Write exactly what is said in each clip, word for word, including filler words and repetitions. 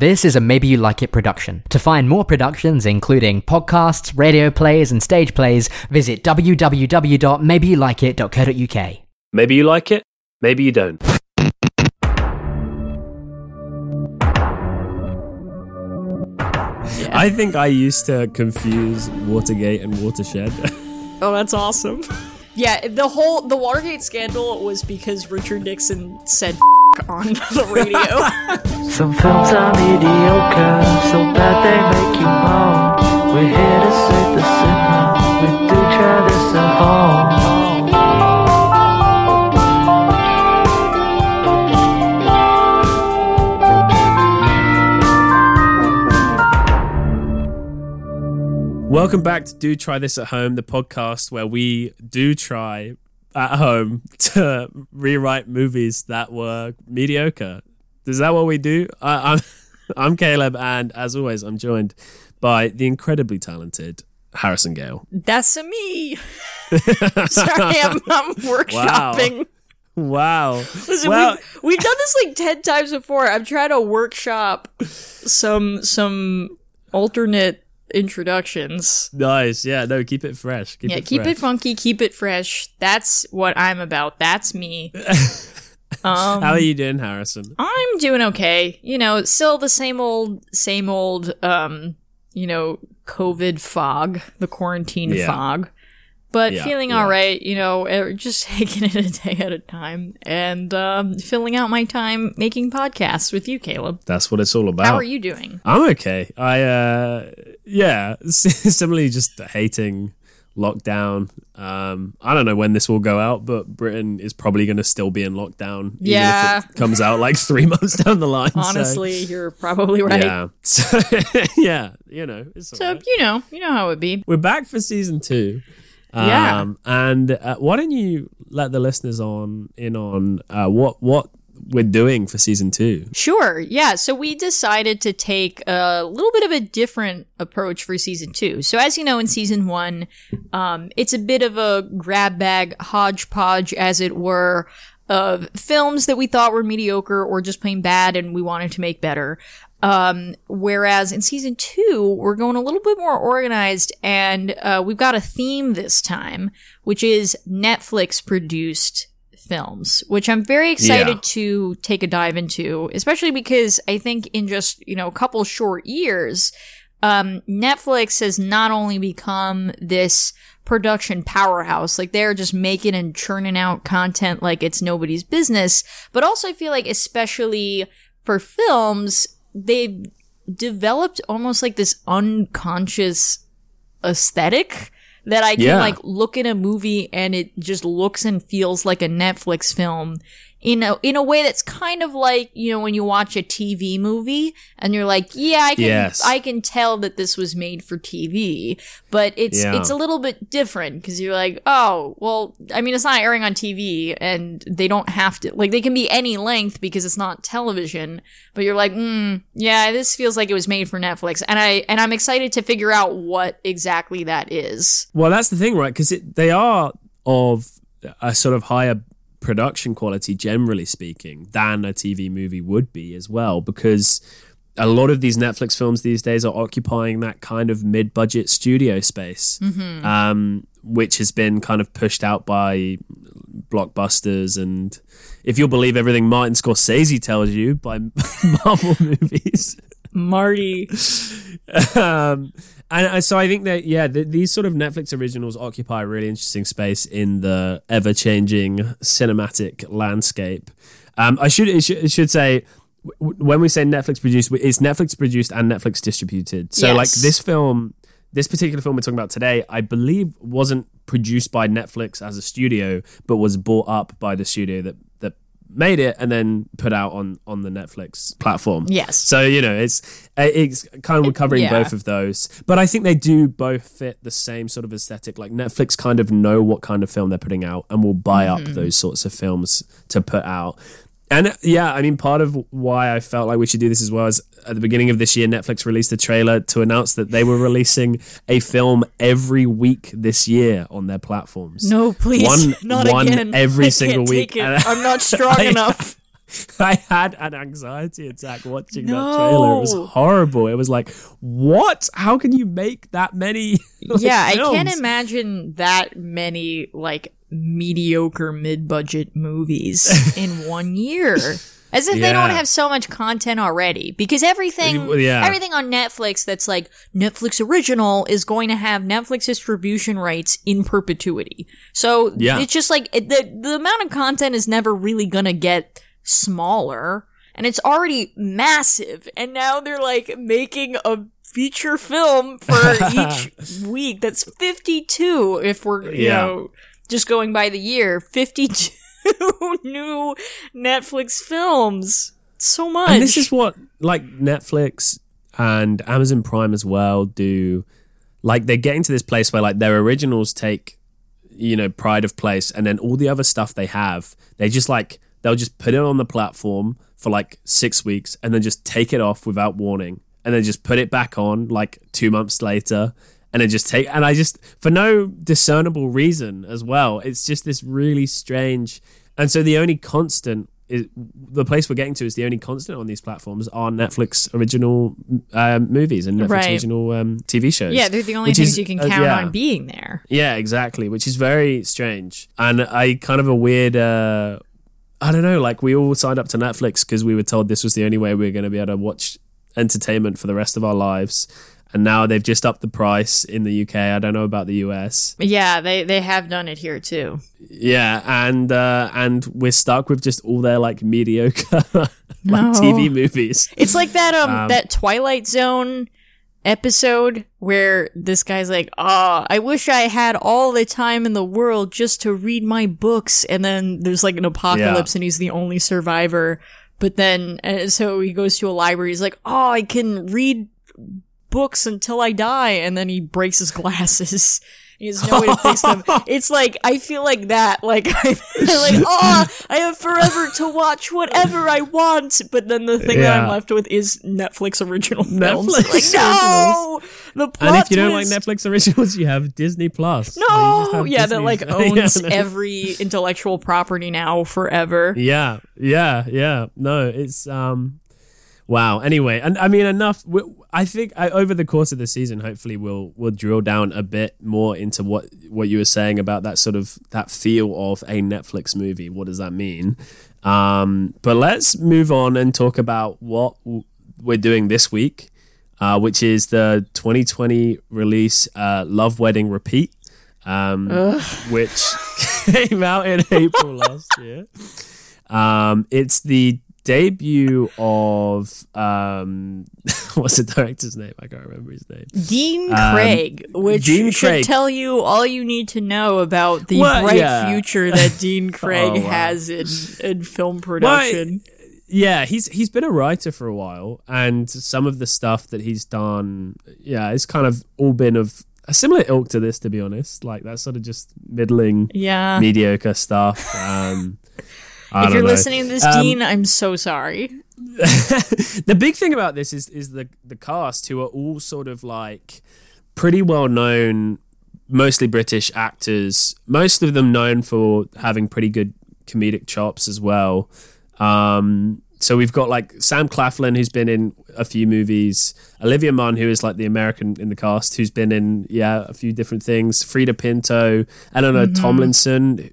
This is a Maybe You Like It production. To find more productions, including podcasts, radio plays, and stage plays, visit w w w dot maybe you like it dot co dot u k. Maybe you like it, maybe you don't. Yeah. I think I used to confuse Watergate and Watershed. Oh, that's awesome. Yeah, the whole, the Watergate scandal was because Richard Nixon said f*** on the radio. Some films are mediocre, so bad they make you moan. We're here to save the cinema, we do try this at home. Welcome back to Do Try This at Home, the podcast where we do try at home to rewrite movies that were mediocre. Is that what we do? I, I'm, I'm Caleb, and as always, I'm joined by the incredibly talented Harrison Gale. That's a me. Sorry, I'm, I'm workshopping. Wow. Wow. Listen, well, we've, we've done this like ten times before. I'm trying to workshop some some alternate introductions. Nice. Yeah, no, keep it fresh. Keep yeah, it keep fresh. It funky, keep it fresh. That's what I'm about. That's me. um, How are you doing, Harrison? I'm doing okay. You know, still the same old, same old, um, you know, COVID fog, the quarantine yeah. fog, but yeah, feeling yeah. all right, you know, just taking it a day at a time and um, filling out my time making podcasts with you, Caleb. That's what it's all about. How are you doing? I'm okay. I, uh, yeah, similarly just hating lockdown. Um, I don't know when this will go out, but Britain is probably going to still be in lockdown. Yeah. Even if it comes out like three months down the line. Honestly, so. You're probably right. Yeah. So, yeah, you know. It's all so, right. you know, you know how it be. We're back for season two. Yeah, um, and uh, why don't you let the listeners on in on uh, what what we're doing for season two? Sure. Yeah. So we decided to take a little bit of a different approach for season two. So as you know, in season one, um, it's a bit of a grab bag hodgepodge, as it were, of films that we thought were mediocre or just plain bad, and we wanted to make better. Um, whereas in season two, we're going a little bit more organized, and uh, we've got a theme this time, which is Netflix produced films, which I'm very excited yeah. to take a dive into, especially because I think in just, you know, a couple short years, um, Netflix has not only become this production powerhouse, like they're just making and churning out content like it's nobody's business, but also I feel like especially for films, they've developed almost like this unconscious aesthetic that I can yeah. like look in a movie and it just looks and feels like a Netflix film in a, in a way that's kind of like, you know, when you watch a T V movie and you're like, yeah, I can, yes. I can tell that this was made for T V, but it's, yeah. it's a little bit different because you're like, oh, well, I mean, it's not airing on T V and they don't have to, like, they can be any length because it's not television, but you're like, mm, yeah, this feels like it was made for Netflix. And I, and I'm excited to figure out what exactly that is. Well, that's the thing, right? Because they are of a sort of higher production quality, generally speaking, than a T V movie would be as well, because a lot of these Netflix films these days are occupying that kind of mid-budget studio space, mm-hmm. um, which has been kind of pushed out by blockbusters and, if you'll believe everything Martin Scorsese tells you, by Marvel movies. Marty. um, and so I think that, yeah, the, these sort of Netflix originals occupy a really interesting space in the ever-changing cinematic landscape. Um, I should, it should, it should say, w- when we say Netflix produced, it's Netflix produced and Netflix distributed. So yes. like this film, this particular film we're talking about today, I believe wasn't produced by Netflix as a studio, but was bought up by the studio that made it and then put out on on the Netflix platform. Yes. So, you know, it's it's kind of covering yeah. both of those. But I think they do both fit the same sort of aesthetic. Like Netflix kind of know what kind of film they're putting out and will buy mm-hmm. up those sorts of films to put out. And yeah, I mean, part of why I felt like we should do this as well is at the beginning of this year, Netflix released a trailer to announce that they were releasing a film every week this year on their platforms. No, please, one, not one again. Every I single can't week. Take it. I'm not strong I, enough. I had an anxiety attack watching no. that trailer. It was horrible. It was like, what? How can you make that many? Like, yeah, films? I can't imagine that many like mediocre mid-budget movies in one year. As if yeah. they don't have so much content already, because everything, yeah. everything on Netflix that's like Netflix original is going to have Netflix distribution rights in perpetuity. So yeah. it's just like it, the the amount of content is never really gonna get smaller, and it's already massive. And now they're like making a feature film for each week. That's fifty-two if we're you yeah. know just going by the year, fifty-two. New Netflix films. So much. And this is what like Netflix and Amazon Prime as well do. Like they're getting to this place where like their originals take, you know, pride of place, and then all the other stuff they have, they just like they'll just put it on the platform for like six weeks and then just take it off without warning, and then just put it back on like two months later. And it just take, and I just, for no discernible reason as well, it's just this really strange. And so the only constant is the place we're getting to is the only constant on these platforms are Netflix original um, movies and Netflix right. original um, T V shows. Yeah, they're the only things is, you can count uh, yeah. on being there. Yeah, exactly, which is very strange. And I kind of a weird, uh, I don't know, like we all signed up to Netflix because we were told this was the only way we were going to be able to watch entertainment for the rest of our lives. And now they've just upped the price in the U K. I don't know about the U S. Yeah, they, they have done it here too. Yeah, and uh, and we're stuck with just all their like mediocre like no. T V movies. It's like that um, um that Twilight Zone episode where this guy's like, oh, I wish I had all the time in the world just to read my books, and then there's like an apocalypse yeah. and he's the only survivor. But then uh, so he goes to a library, he's like, oh, I can read books until I die, and then he breaks his glasses. He has no way to fix them. It's like, I feel like that. Like, I'm like, oh, I have forever to watch whatever I want, but then the thing yeah. that I'm left with is Netflix original films. Netflix like, no! Originals. The plot and if you don't twist. Like Netflix originals, you have Disney Plus. No! Yeah, Disney. That like owns yeah, no. every intellectual property now forever. Yeah, yeah, yeah. No, it's, um... Wow. Anyway, and I mean, enough. We, I think I, over the course of the season, hopefully we'll we'll drill down a bit more into what, what you were saying about that sort of that feel of a Netflix movie. What does that mean? Um, but let's move on and talk about what w- we're doing this week, uh, which is the twenty twenty release uh, Love Wedding Repeat, um, which came out in April last year. Um, it's the debut of um what's the director's name? I can't remember his name. Dean Craig, um, which Dean should Craig. Tell you all you need to know about the well, bright yeah. future that Dean Craig oh, wow. has in, in film production. Well, yeah, he's he's been a writer for a while, and some of the stuff that he's done, yeah, it's kind of all been of a similar ilk to this, to be honest. Like that sort of just middling, yeah. mediocre stuff. Um I if you're know. listening to this, um, Dean, I'm so sorry. The big thing about this is is the, the cast, who are all sort of like pretty well-known, mostly British actors, most of them known for having pretty good comedic chops as well. Um, so we've got like Sam Claflin, who's been in a few movies, Olivia Munn, who is like the American in the cast, who's been in, yeah, a few different things, Frida Pinto, Eleanor mm-hmm. Tomlinson,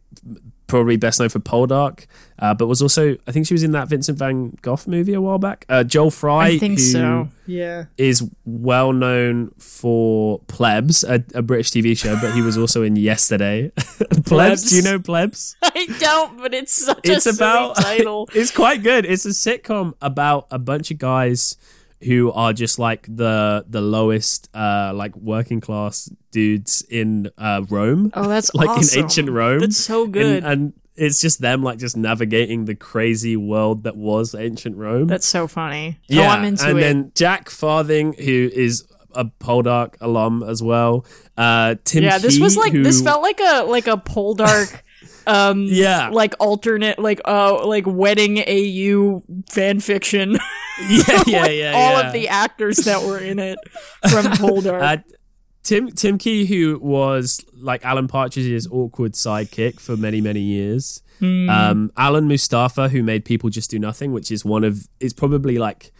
probably best known for Poldark, uh, but was also, I think she was in that Vincent Van Gogh movie a while back. Uh, Joel Fry, I think who so. Yeah. is well known for Plebs, a, a British T V show, but he was also in Yesterday. Plebs. Plebs, do you know Plebs? I don't, but it's such it's a about, silly title. It's quite good. It's a sitcom about a bunch of guys who are just like the the lowest uh, like working class dudes in uh, Rome. Oh, that's like awesome. In ancient Rome. That's so good. And, and it's just them like just navigating the crazy world that was ancient Rome. That's so funny. Yeah, oh, I'm into and it. And then Jack Farthing, who is a Poldark alum as well. Uh, Tim. Yeah, Key, this was like who... this felt like a like a Poldark. um, yeah, like alternate like uh like wedding A U fan fiction. Yeah, yeah, yeah. All yeah. of the actors that were in it from Poldark. uh, Tim Tim Key, who was like Alan Partridge's awkward sidekick for many, many years. Mm. Um, Alan Mustafa, who made People Just Do Nothing, which is one of, it's probably like,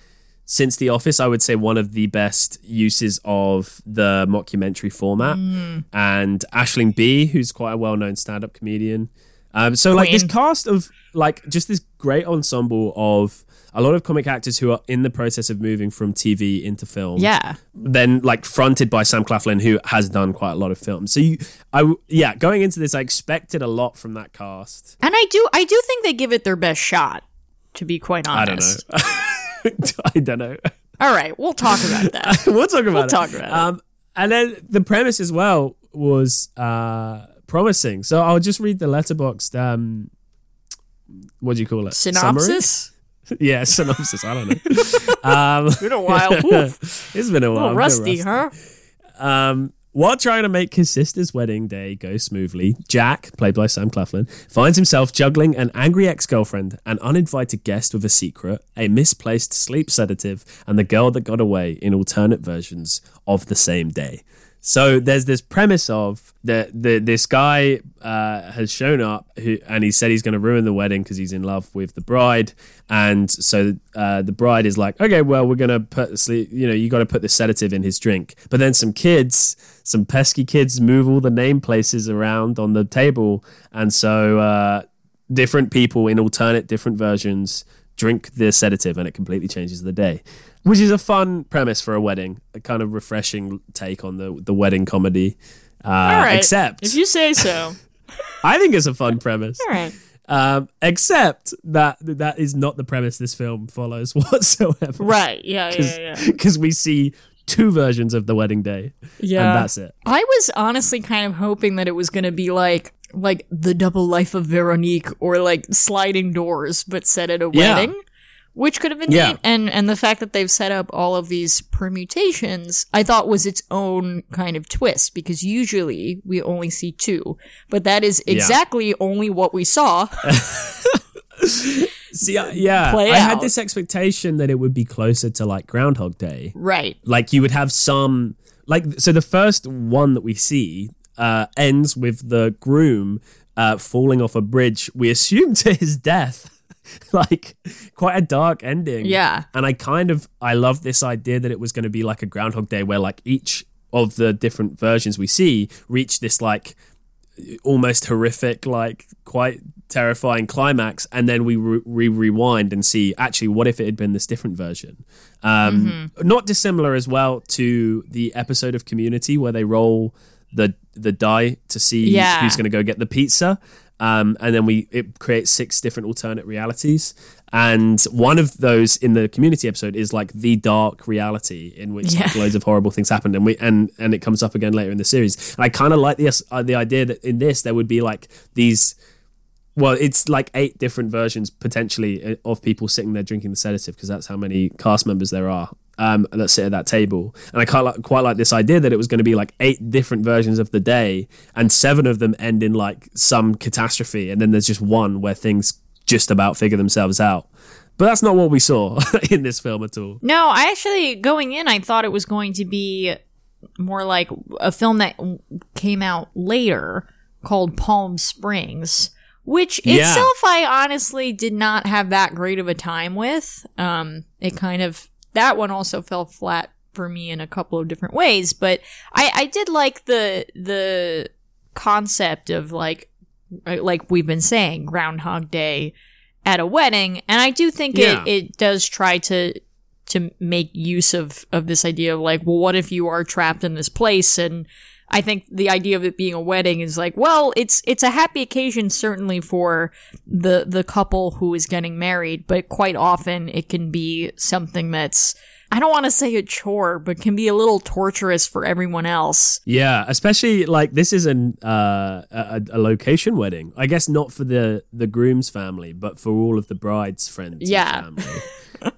since The Office, I would say one of the best uses of the mockumentary format. Mm. And Aisling Bea, who's quite a well-known stand-up comedian. Um, so Queen. Like this cast of like just this great ensemble of a lot of comic actors who are in the process of moving from T V into film. Yeah. Then like fronted by Sam Claflin, who has done quite a lot of films. So you, I, yeah, going into this, I expected a lot from that cast. And I do, I do think they give it their best shot, to be quite honest. I don't know. I don't know. All right, we'll talk about that. we'll talk about we'll it. Talk about um, it. And then the premise as well was uh, promising. So I'll just read the letterboxed, um, what do you call it? Synopsis? Summary? Yeah, synopsis. I don't know. um, it's been a while. It's been a while. A little rusty, huh? Um, while trying to make his sister's wedding day go smoothly, Jack, played by Sam Claflin, finds himself juggling an angry ex-girlfriend, an uninvited guest with a secret, a misplaced sleep sedative, and the girl that got away in alternate versions of the same day. So there's this premise of the, the this guy uh, has shown up who, and he said he's going to ruin the wedding because he's in love with the bride. And so uh, the bride is like, okay, well, we're going to put sleep, you know, you got to put the sedative in his drink. But then some kids, some pesky kids move all the name places around on the table. And so uh, different people in alternate different versions drink the sedative and it completely changes the day. Which is a fun premise for a wedding, a kind of refreshing take on the the wedding comedy. Uh, All right, except if you say so. I think it's a fun premise. All right, um, except that that is not the premise this film follows whatsoever. Right? Yeah, Cause, yeah, yeah. Because we see two versions of the wedding day. Yeah, and that's it. I was honestly kind of hoping that it was going to be like like The Double Life of Véronique or like Sliding Doors, but set at a wedding. Yeah. Which could have been yeah. neat, and, and the fact that they've set up all of these permutations, I thought was its own kind of twist, because usually we only see two, but that is exactly yeah. only what we saw. See, I, yeah, play I out. Had this expectation that it would be closer to like Groundhog Day. Right. Like you would have some, like, so the first one that we see uh, ends with the groom uh, falling off a bridge, we assume to his death. Like quite a dark ending. Yeah. And I kind of, I love this idea that it was going to be like a Groundhog Day where like each of the different versions we see reach this like almost horrific, like quite terrifying climax. And then we re- re- rewind and see actually what if it had been this different version? Um, mm-hmm. Not dissimilar as well to the episode of Community where they roll the, the die to see yeah. who's going to go get the pizza. Um, and then we it creates six different alternate realities. And one of those in the Community episode is like the dark reality in which yeah. like, loads of horrible things happened. And we and, and it comes up again later in the series. And I kind of like the, uh, the idea that in this there would be like these... Well, it's like eight different versions potentially of people sitting there drinking the sedative because that's how many cast members there are um, that sit at that table. And I quite like, quite like this idea that it was going to be like eight different versions of the day and seven of them end in like some catastrophe. And then there's just one where things just about figure themselves out. But that's not what we saw in this film at all. No, I actually, going in, I thought it was going to be more like a film that came out later called Palm Springs. Which itself, yeah. I honestly did not have that great of a time with. Um, it kind of, that one also fell flat for me in a couple of different ways, but I, I did like the, the concept of like, like we've been saying, Groundhog Day at a wedding. And I do think yeah. it, it does try to, to make use of, of this idea of like, well, what if you are trapped in this place? And I think the idea of it being a wedding is like, well, it's it's a happy occasion certainly for the the couple who is getting married, but quite often it can be something that's, I don't want to say a chore, but can be a little torturous for everyone else. Yeah, especially like this is an uh, a, a location wedding. I guess not for the, the groom's family, but for all of the bride's friends yeah. and family.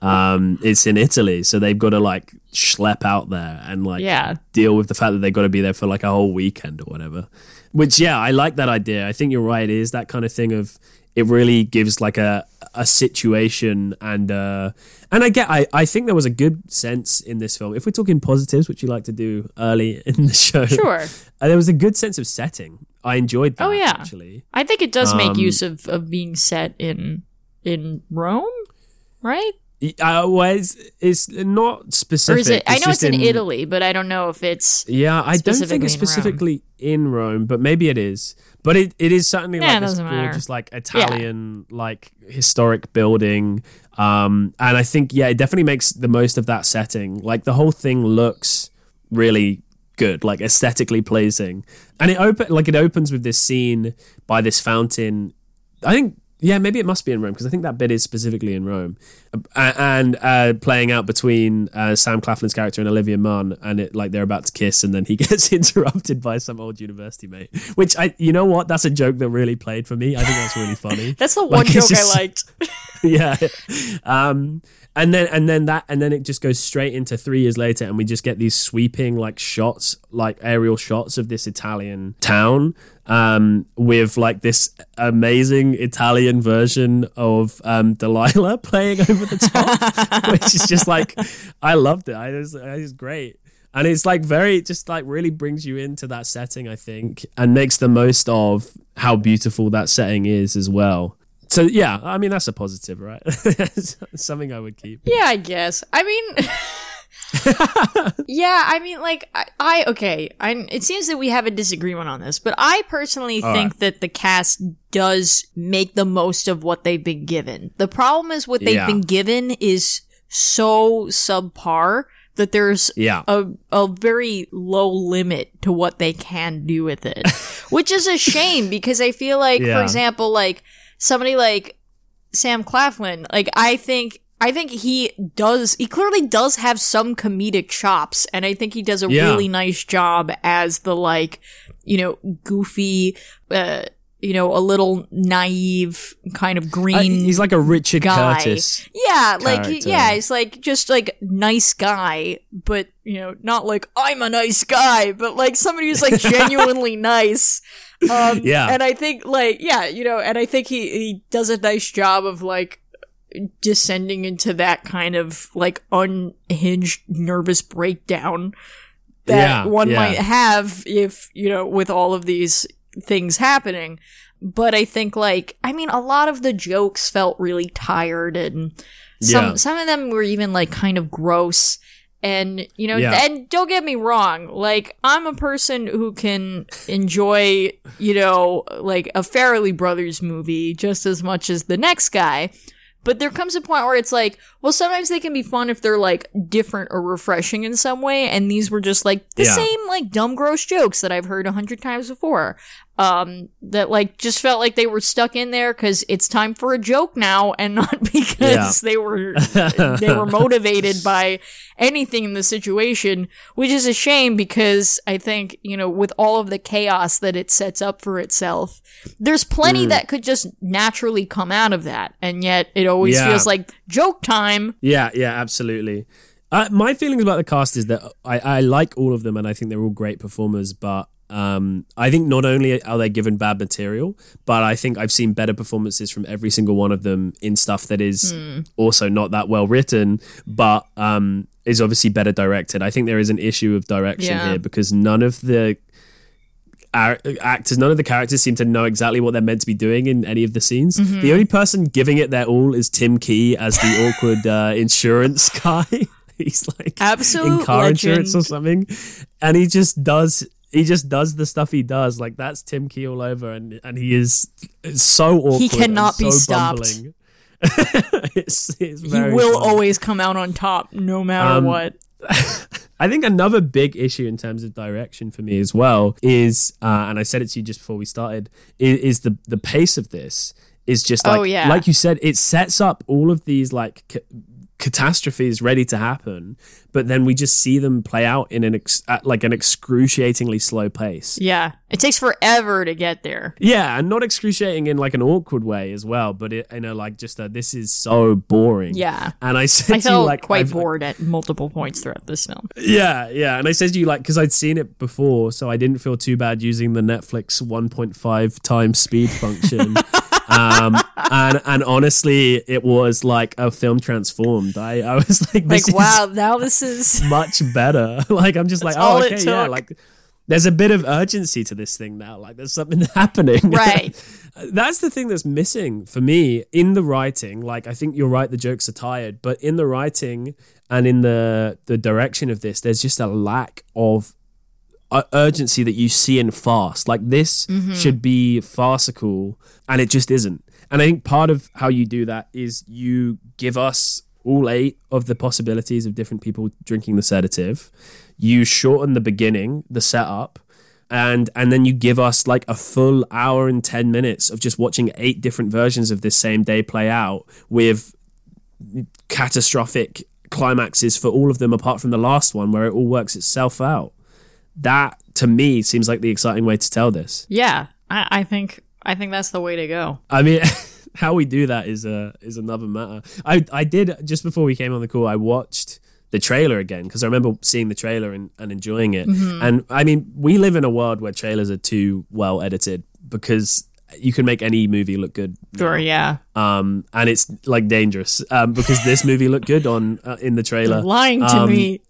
um it's in Italy, so they've got to like schlep out there and like yeah. deal with the fact that they've got to be there for like a whole weekend or whatever, which yeah I like that idea. I think you're right, it is that kind of thing of it really gives like a a situation, and uh, and I get I, I think there was a good sense in this film, if we're talking positives, which you like to do early in the show. Sure. Uh, there was a good sense of setting. I enjoyed that. Oh yeah, actually. I think it does make um, use of, of being set in in Rome, right? Uh, well, it's, it's not specific. Or is it, it's I know it's in, in Italy, but I don't know if it's. Yeah, I don't think it's specifically in Rome. in Rome, but maybe it is. But it, it is certainly yeah, like this gorgeous, like Italian, yeah. like historic building, um, and I think yeah, it definitely makes the most of that setting. Like the whole thing looks really good, like aesthetically pleasing, and it open like it opens with this scene by this fountain. I think. Yeah, maybe it must be in Rome, because I think that bit is specifically in Rome. Uh, and uh, playing out between uh, Sam Claflin's character and Olivia Munn, and it like they're about to kiss, and then he gets interrupted by some old university mate. Which, I, you know what? That's a joke that really played for me. I think that's really funny. That's the one like, joke just, I liked. yeah. Um, and then and then that and then it just goes straight into three years later, and we just get these sweeping like shots, like aerial shots of this Italian town. Um, with like this amazing Italian version of um, Delilah playing over the top, which is just like, I loved it. I, it, was, it was great. And it's like very, just like really brings you into that setting, I think, and makes the most of how beautiful that setting is as well. So yeah, I mean, that's a positive, right? Something I would keep. Yeah, I guess. I mean... yeah, I mean, like, I, I okay, I, it seems that we have a disagreement on this, but I personally All think right. that the cast does make the most of what they've been given. The problem is what they've yeah. been given is so subpar that there's yeah. a, a very low limit to what they can do with it, which is a shame, because I feel like, yeah. for example, like, somebody like Sam Claflin, like, I think... I think he does, he clearly does have some comedic chops, and I think he does a yeah. really nice job as the, like, you know, goofy, uh, you know, a little naive kind of green uh, He's like a Richard guy. Curtis. Yeah, like, character. yeah, he's like, just like, nice guy, but, you know, not like, I'm a nice guy, but like somebody who's like genuinely nice. Um, yeah. And I think, like, yeah, you know, and I think he, he does a nice job of, like, descending into that kind of like unhinged nervous breakdown that yeah, one yeah. might have if, you know, with all of these things happening. But I think, like, I mean, a lot of the jokes felt really tired, and some yeah. some of them were even like kind of gross. And, you know, yeah. and don't get me wrong, like, I'm a person who can enjoy, you know, like a Farrelly Brothers movie just as much as the next guy. But there comes a point where it's like, well, sometimes they can be fun if they're, like, different or refreshing in some way. And these were just, like, the yeah. same, like, dumb, gross jokes that I've heard a hundred times before. Um, that, like, just felt like they were stuck in there because it's time for a joke now, and not because yeah. they were they were motivated by anything in the situation, which is a shame, because I think, you know, with all of the chaos that it sets up for itself, there's plenty mm. that could just naturally come out of that, and yet it always yeah. feels like joke time. Yeah, yeah, absolutely. Uh, my feelings about the cast is that I, I like all of them, and I think they're all great performers, but Um, I think not only are they given bad material, but I think I've seen better performances from every single one of them in stuff that is mm. also not that well written, but um, is obviously better directed. I think there is an issue of direction yeah. here, because none of the ar- actors, none of the characters seem to know exactly what they're meant to be doing in any of the scenes. Mm-hmm. The only person giving it their all is Tim Key as the awkward uh, insurance guy. He's like Absolute in car legend. insurance or something, and he just does. He just does the stuff he does. Like, that's Tim Key all over, and, and he is so awkward. He cannot be stopped. it's, it's very he will funny. always come out on top, no matter um, what. I think another big issue in terms of direction for me as well is, uh, and I said it to you just before we started, is, is the, the pace of this is just like, oh, yeah. like you said, it sets up all of these like... Ca- catastrophes ready to happen, but then we just see them play out in an ex- at like an excruciatingly slow pace. Yeah, It takes forever to get there. Yeah, and not excruciating in like an awkward way as well, but it, you know, like just a, this is so boring. Yeah. And I said I felt to you, like, quite I've, bored at multiple points throughout this film. Yeah, yeah. And I said to you, like, because I'd seen it before, so I didn't feel too bad using the Netflix one point five times speed function. um and and honestly, it was like a film transformed. I, I was like, this like wow, now this is much better. Like I'm just That's like, oh, okay, yeah, like. There's a bit of urgency to this thing now. Like there's something happening. Right. That's the thing that's missing for me in the writing. Like, I think you're right. The jokes are tired, but in the writing and in the, the direction of this, there's just a lack of uh, urgency that you see in Farce. Like this mm-hmm. should be farcical and it just isn't. And I think part of how you do that is you give us all eight of the possibilities of different people drinking the sedative. You shorten the beginning, the setup, and and then you give us like a full hour and ten minutes of just watching eight different versions of this same day play out with catastrophic climaxes for all of them apart from the last one where it all works itself out. That, to me, seems like the exciting way to tell this. Yeah, I, I think I think that's the way to go. I mean... How we do that is a is another matter. I, I did, just before we came on the call, I watched the trailer again because I remember seeing the trailer and, and enjoying it. Mm-hmm. And I mean, we live in a world where trailers are too well edited because you can make any movie look good. Sure, yeah. Um, and it's like dangerous um, because this movie looked good on uh, in the trailer. You're lying to um, me.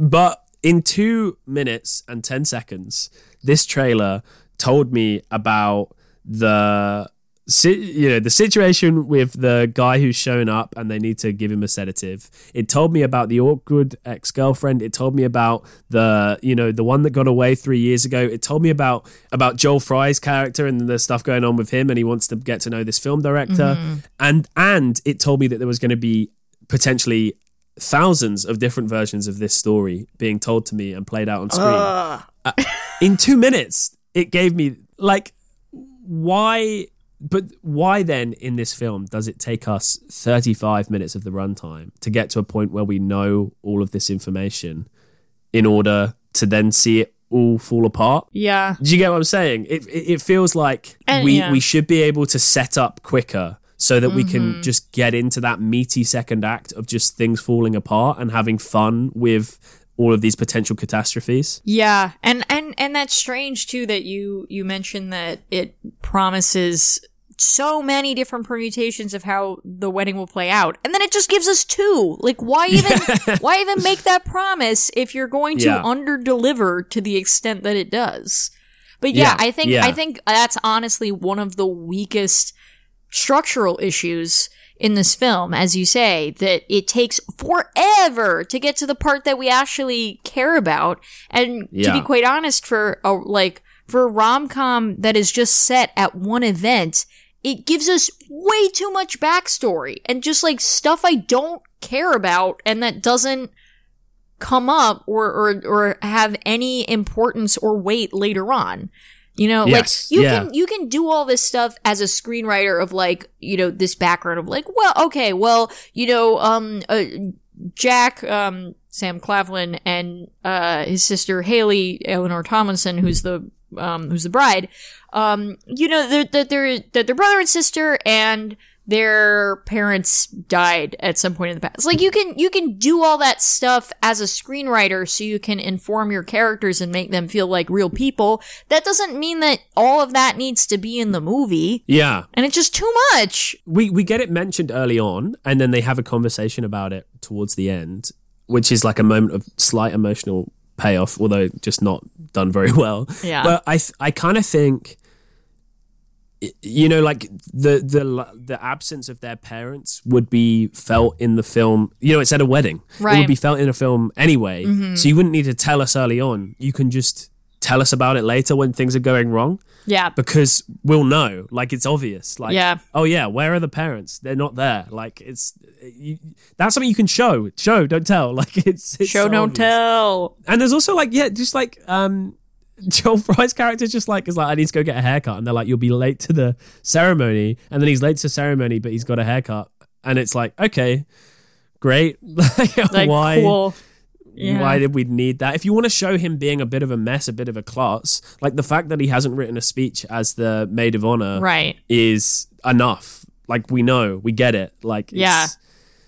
But in two minutes and ten seconds, this trailer told me about the... you know, the situation with the guy who's shown up and they need to give him a sedative. It told me about the awkward ex-girlfriend. It told me about the, you know, the one that got away three years ago. It told me about, about Joel Fry's character and the stuff going on with him. And he wants to get to know this film director. Mm-hmm. And, and it told me that there was going to be potentially thousands of different versions of this story being told to me and played out on screen. Uh. Uh, in two minutes, it gave me like, why... But why then in this film does it take us thirty-five minutes of the runtime to get to a point where we know all of this information in order to then see it all fall apart? Yeah. Do you get what I'm saying? It it feels like and, we, yeah. we should be able to set up quicker so that mm-hmm. we can just get into that meaty second act of just things falling apart and having fun with all of these potential catastrophes. Yeah. And, and, and that's strange too, that you, you mentioned that it promises so many different permutations of how the wedding will play out. And then it just gives us two. Like, why even why even make that promise if you're going to yeah. under-deliver to the extent that it does? But yeah, yeah. I think yeah. I think that's honestly one of the weakest structural issues in this film, as you say, that it takes forever to get to the part that we actually care about. And yeah. to be quite honest, for a, like for a rom-com that is just set at one event, it gives us way too much backstory and just like stuff I don't care about and that doesn't come up or or, or have any importance or weight later on. You know, yes. like you yeah. can you can do all this stuff as a screenwriter of like, you know, this background of like, well, okay, well, you know, um, uh, Jack, um, Sam Claflin and uh, his sister Haley, Eleanor Tomlinson, who's the um, who's the bride. Um, you know that they're, they're, they're, they're brother and sister, and their parents died at some point in the past. Like you can you can do all that stuff as a screenwriter, so you can inform your characters and make them feel like real people. That doesn't mean that all of that needs to be in the movie. Yeah, and it's just too much. We we get it mentioned early on, and then they have a conversation about it towards the end, which is like a moment of slight emotional payoff, although just not done very well. Yeah, but I th- I kind of think. You know, like the the the absence of their parents would be felt in the film. You know, it's at a wedding. Right. It would be felt in a film anyway. Mm-hmm. So you wouldn't need to tell us early on. You can just tell us about it later when things are going wrong. Yeah. Because we'll know. Like, it's obvious. Like, yeah. oh, yeah, where are the parents? They're not there. Like, it's... You, that's something you can show. Show, don't tell. Like, it's... it's show, so don't obvious. Tell. And there's also, like, yeah, just, like... um. Joel Fry's character just like is like, I need to go get a haircut, and they're like, you'll be late to the ceremony, and then he's late to the ceremony, but he's got a haircut, and it's like, okay, great, like, like why? Cool. Yeah. Why did we need that? If you want to show him being a bit of a mess, a bit of a klutz, like the fact that he hasn't written a speech as the maid of honor right. is enough. Like, we know, we get it. Like, yeah. It's,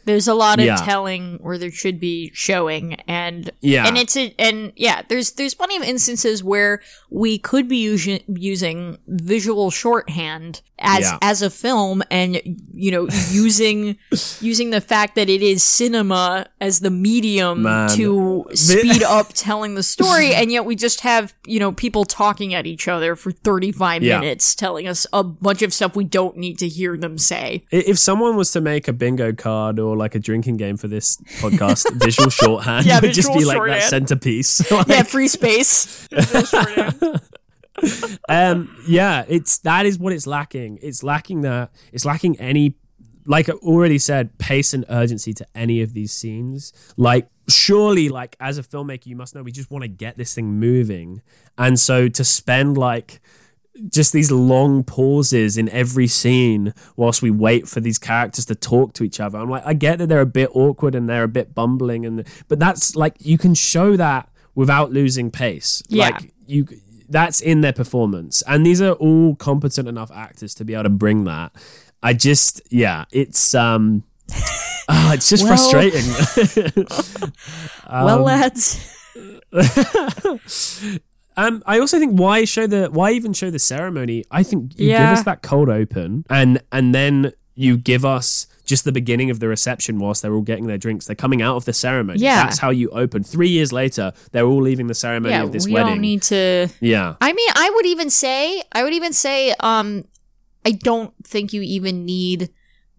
there's a lot of yeah. telling where there should be showing, and yeah. and it's a, and yeah, there's there's plenty of instances where we could be us- using visual shorthand as yeah. as a film, and you know, using using the fact that it is cinema as the medium Man. to speed up telling the story, and yet we just have, you know, people talking at each other for thirty-five yeah. minutes telling us a bunch of stuff we don't need to hear them say. If someone was to make a bingo card or like a drinking game for this podcast, visual shorthand yeah, would just be like that centerpiece. Like, yeah, free space. um, yeah, it's that is what it's lacking. It's lacking that. It's lacking any, like I already said, pace and urgency to any of these scenes. Like, surely, like as a filmmaker, you must know we just want to get this thing moving, and so to spend like. Just these long pauses in every scene whilst we wait for these characters to talk to each other. I'm like, I get that they're a bit awkward and they're a bit bumbling, and but that's like, you can show that without losing pace. Yeah. Like you, that's in their performance, and these are all competent enough actors to be able to bring that. I just, yeah, it's um, oh, it's just well, frustrating. um, well, lads. Um, I also think why show the why even show the ceremony? I think you yeah. give us that cold open, and and then you give us just the beginning of the reception whilst they're all getting their drinks. They're coming out of the ceremony. Yeah. That's how you open. Three years later, they're all leaving the ceremony yeah, of this we wedding. We don't need to. Yeah. I mean, I would even say, I would even say, um, I don't think you even need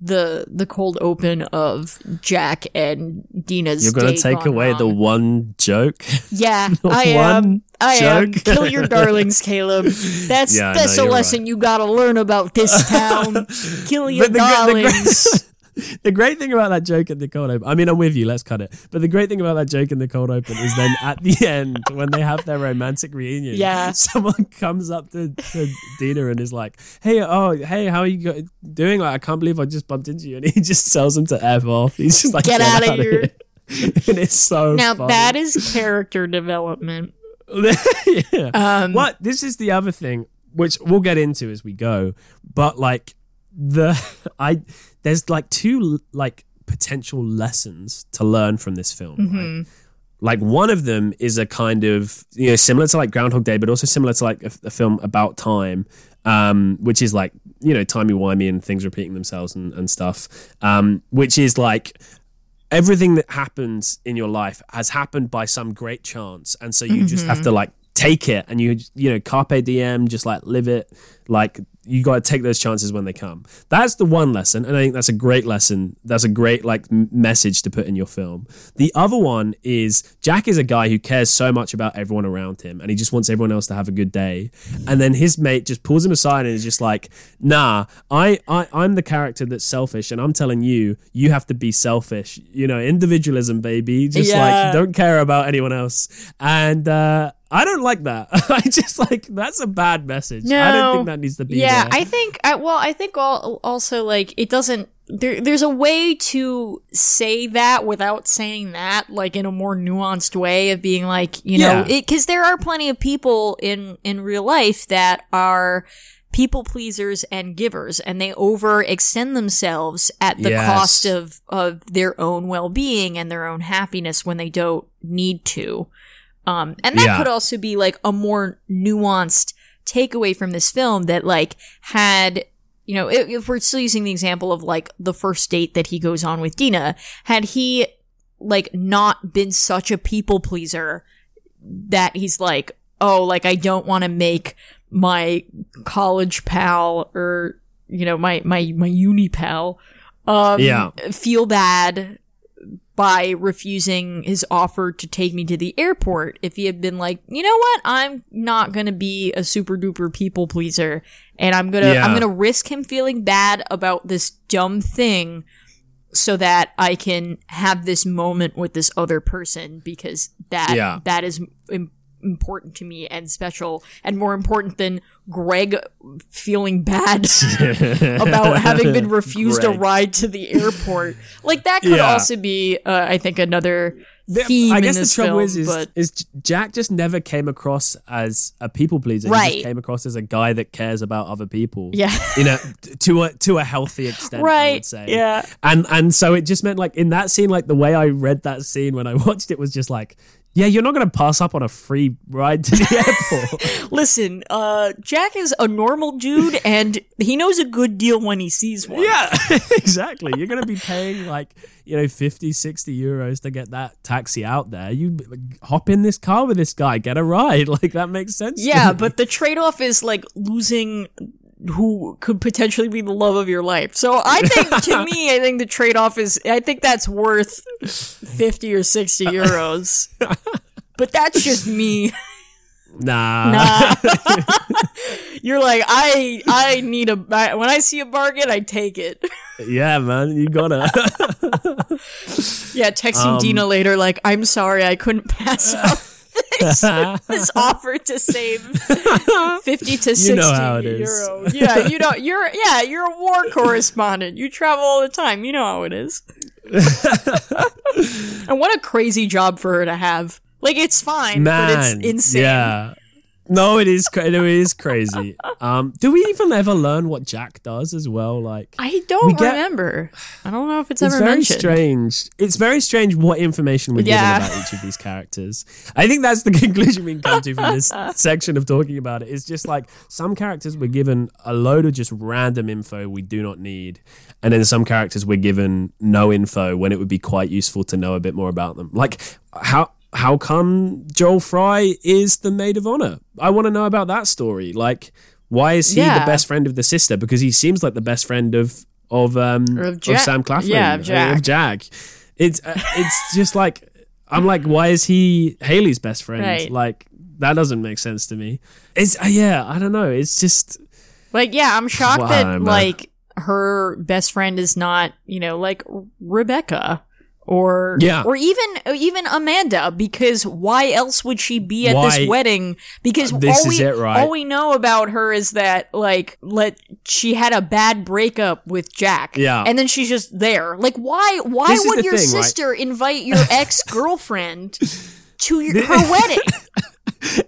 the the cold open of Jack and Dina's. You're gonna take away wrong. the one joke. Yeah, I am. Um, I joke. am. Kill your darlings, Caleb. That's yeah, that's no, a lesson right. you gotta learn about this town. Kill your the, darlings. The, the, great, the great thing about that joke in the cold open, I mean, I'm with you, let's cut it. But the great thing about that joke in the cold open is then at the end, when they have their romantic reunion, yeah. someone comes up to, to Dina and is like, hey, oh, hey, how are you doing? Like, I can't believe I just bumped into you. And he just tells them to F off. He's just like, get, get out, out of here. here. And it's so Now, funny. That is character development. yeah. Um, what this is the other thing, which we'll get into as we go, but like the I there's like two like potential lessons to learn from this film. Mm-hmm. Right? Like one of them is a kind of, you know, similar to like Groundhog Day, but also similar to like a, a film about time, um, which is like, you know, timey-wimey and things repeating themselves and, and stuff, um, which is like. Everything that happens in your life has happened by some great chance. And so you mm-hmm. just have to like take it, and you, you know, carpe diem, just like live it. Like you got to take those chances when they come. That's the one lesson. And I think that's a great lesson. That's a great like m- message to put in your film. The other one is Jack is a guy who cares so much about everyone around him, and he just wants everyone else to have a good day. And then his mate just pulls him aside and is just like, nah, I, I, I'm the character that's selfish, and I'm telling you, you have to be selfish. You know, individualism, baby. Just yeah. like, don't care about anyone else. And, uh, I don't like that. I just like, that's a bad message. No, I don't think that needs to be yeah, there. I think, I, well, I think all, also like it doesn't, there, there's a way to say that without saying that, like in a more nuanced way of being like, you know, because yeah. there are plenty of people in, in real life that are people pleasers and givers, and they overextend themselves at the yes. cost of, of their own well-being and their own happiness when they don't need to. Um, and that yeah. could also be like a more nuanced takeaway from this film that like had, you know, if, if we're still using the example of like the first date that he goes on with Dina, had he like not been such a people pleaser that he's like, oh, like I don't want to make my college pal or, you know, my, my, my uni pal, um, yeah. feel bad by refusing his offer to take me to the airport. If he had been like, you know what, I'm not going to be a super duper people pleaser, and I'm going to yeah. I'm going to risk him feeling bad about this dumb thing so that I can have this moment with this other person, because that yeah. that is im- important to me and special and more important than Greg feeling bad about having been refused Greg. a ride to the airport. Like that could yeah. also be, uh, I think, another the, theme I guess in this the trouble film, is, is, but... is Jack just never came across as a people pleaser. Right. He just came across as a guy that cares about other people. Yeah. You know, to a to a healthy extent, right. I would say. Yeah. And and so it just meant like in that scene, like the way I read that scene when I watched it was just like, yeah, you're not going to pass up on a free ride to the airport. Listen, uh, Jack is a normal dude, and he knows a good deal when he sees one. Yeah, exactly. You're going to be paying like, you know, fifty, sixty euros to get that taxi out there. You hop in this car with this guy, get a ride. Like, that makes sense. Yeah, but the trade-off is like losing who could potentially be the love of your life. So I think, to me, I think the trade-off is, I think that's worth fifty or sixty euros. But that's just me. Nah. Nah. You're like, I I need a, I, when I see a bargain, I take it. Yeah, man, you gotta. Yeah, texting um, Dina later, like, I'm sorry, I couldn't pass up this, this offer to save fifty to sixty you know how it euro. Is. Yeah, you know, you're yeah, you're a war correspondent. You travel all the time. You know how it is. And what a crazy job for her to have. Like, it's fine, man, but it's insane. Yeah. No, it is cra- it is crazy. Um, do we even ever learn what Jack does as well? Like, I don't get, remember. I don't know if it's, it's ever mentioned. It's very strange. It's very strange what information we're yeah. given about each of these characters. I think that's the conclusion we can come to from this section of talking about it. It's just like some characters we're given a load of just random info we do not need. And then some characters we're given no info when it would be quite useful to know a bit more about them. Like, how... How come Joel Fry is the maid of honor? I want to know about that story. Like, why is he yeah. the best friend of the sister? Because he seems like the best friend of of um of, of Sam Claflin. Yeah, of Jack. Of Jack. It's uh, it's just like, I'm like, why is he Haley's best friend? Right. Like, that doesn't make sense to me. It's uh, yeah, I don't know. It's just like yeah, I'm shocked wow, that man. like her best friend is not, you know, like Rebecca. Or yeah. or even even Amanda, because why else would she be at why? this wedding? Because this all we it, right? all we know about her is that like let she had a bad breakup with Jack, yeah, and then she's just there. Like, why why this would your thing, sister right? invite your ex girlfriend to your, her wedding?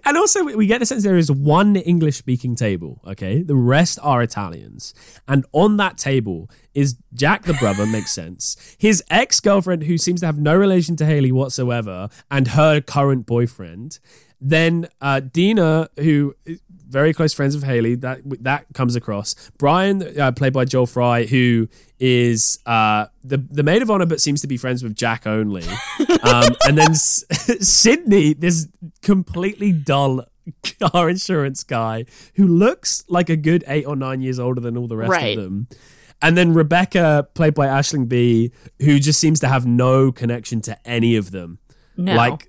And also, we get the sense there is one English-speaking table, okay? The rest are Italians. And on that table is Jack the brother, makes sense, his ex-girlfriend, who seems to have no relation to Haley whatsoever, and her current boyfriend. Then uh, Dina, who is very close friends of Haley, that that comes across. Brian, uh, played by Joel Fry, who is uh, the, the maid of honor but seems to be friends with Jack only. Um, and then S- Sydney, this completely dull car insurance guy who looks like a good eight or nine years older than all the rest right. of them. And then Rebecca, played by Aisling Bea, who just seems to have no connection to any of them. No. Like,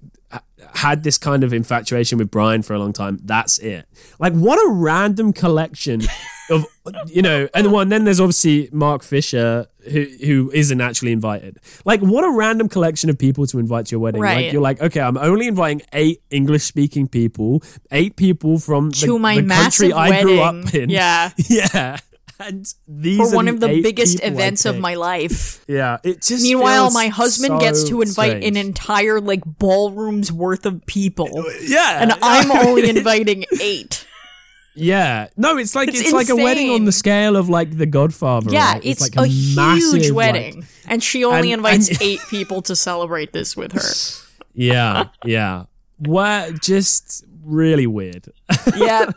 had this kind of infatuation with Brian for a long time. That's it. Like, what a random collection of, you know, and, well, and then there's obviously Mark Fisher, who who isn't actually invited. Like, what a random collection of people to invite to your wedding. Right. Like, you're like, okay, I'm only inviting eight English-speaking people, eight people from the, to my the country I wedding. grew up in. Yeah. Yeah. And these for one of the biggest events of my life. Yeah, it just. Meanwhile, my husband so gets to invite strange. an entire like ballroom's worth of people. Yeah, and I'm only inviting eight. Yeah, no, it's like it's, it's like a wedding on the scale of like The Godfather. Yeah, right? it's, it's like a, a massive, huge wedding, like, and she only and, invites and, eight people to celebrate this with her. Yeah, yeah, what just really weird. Yeah,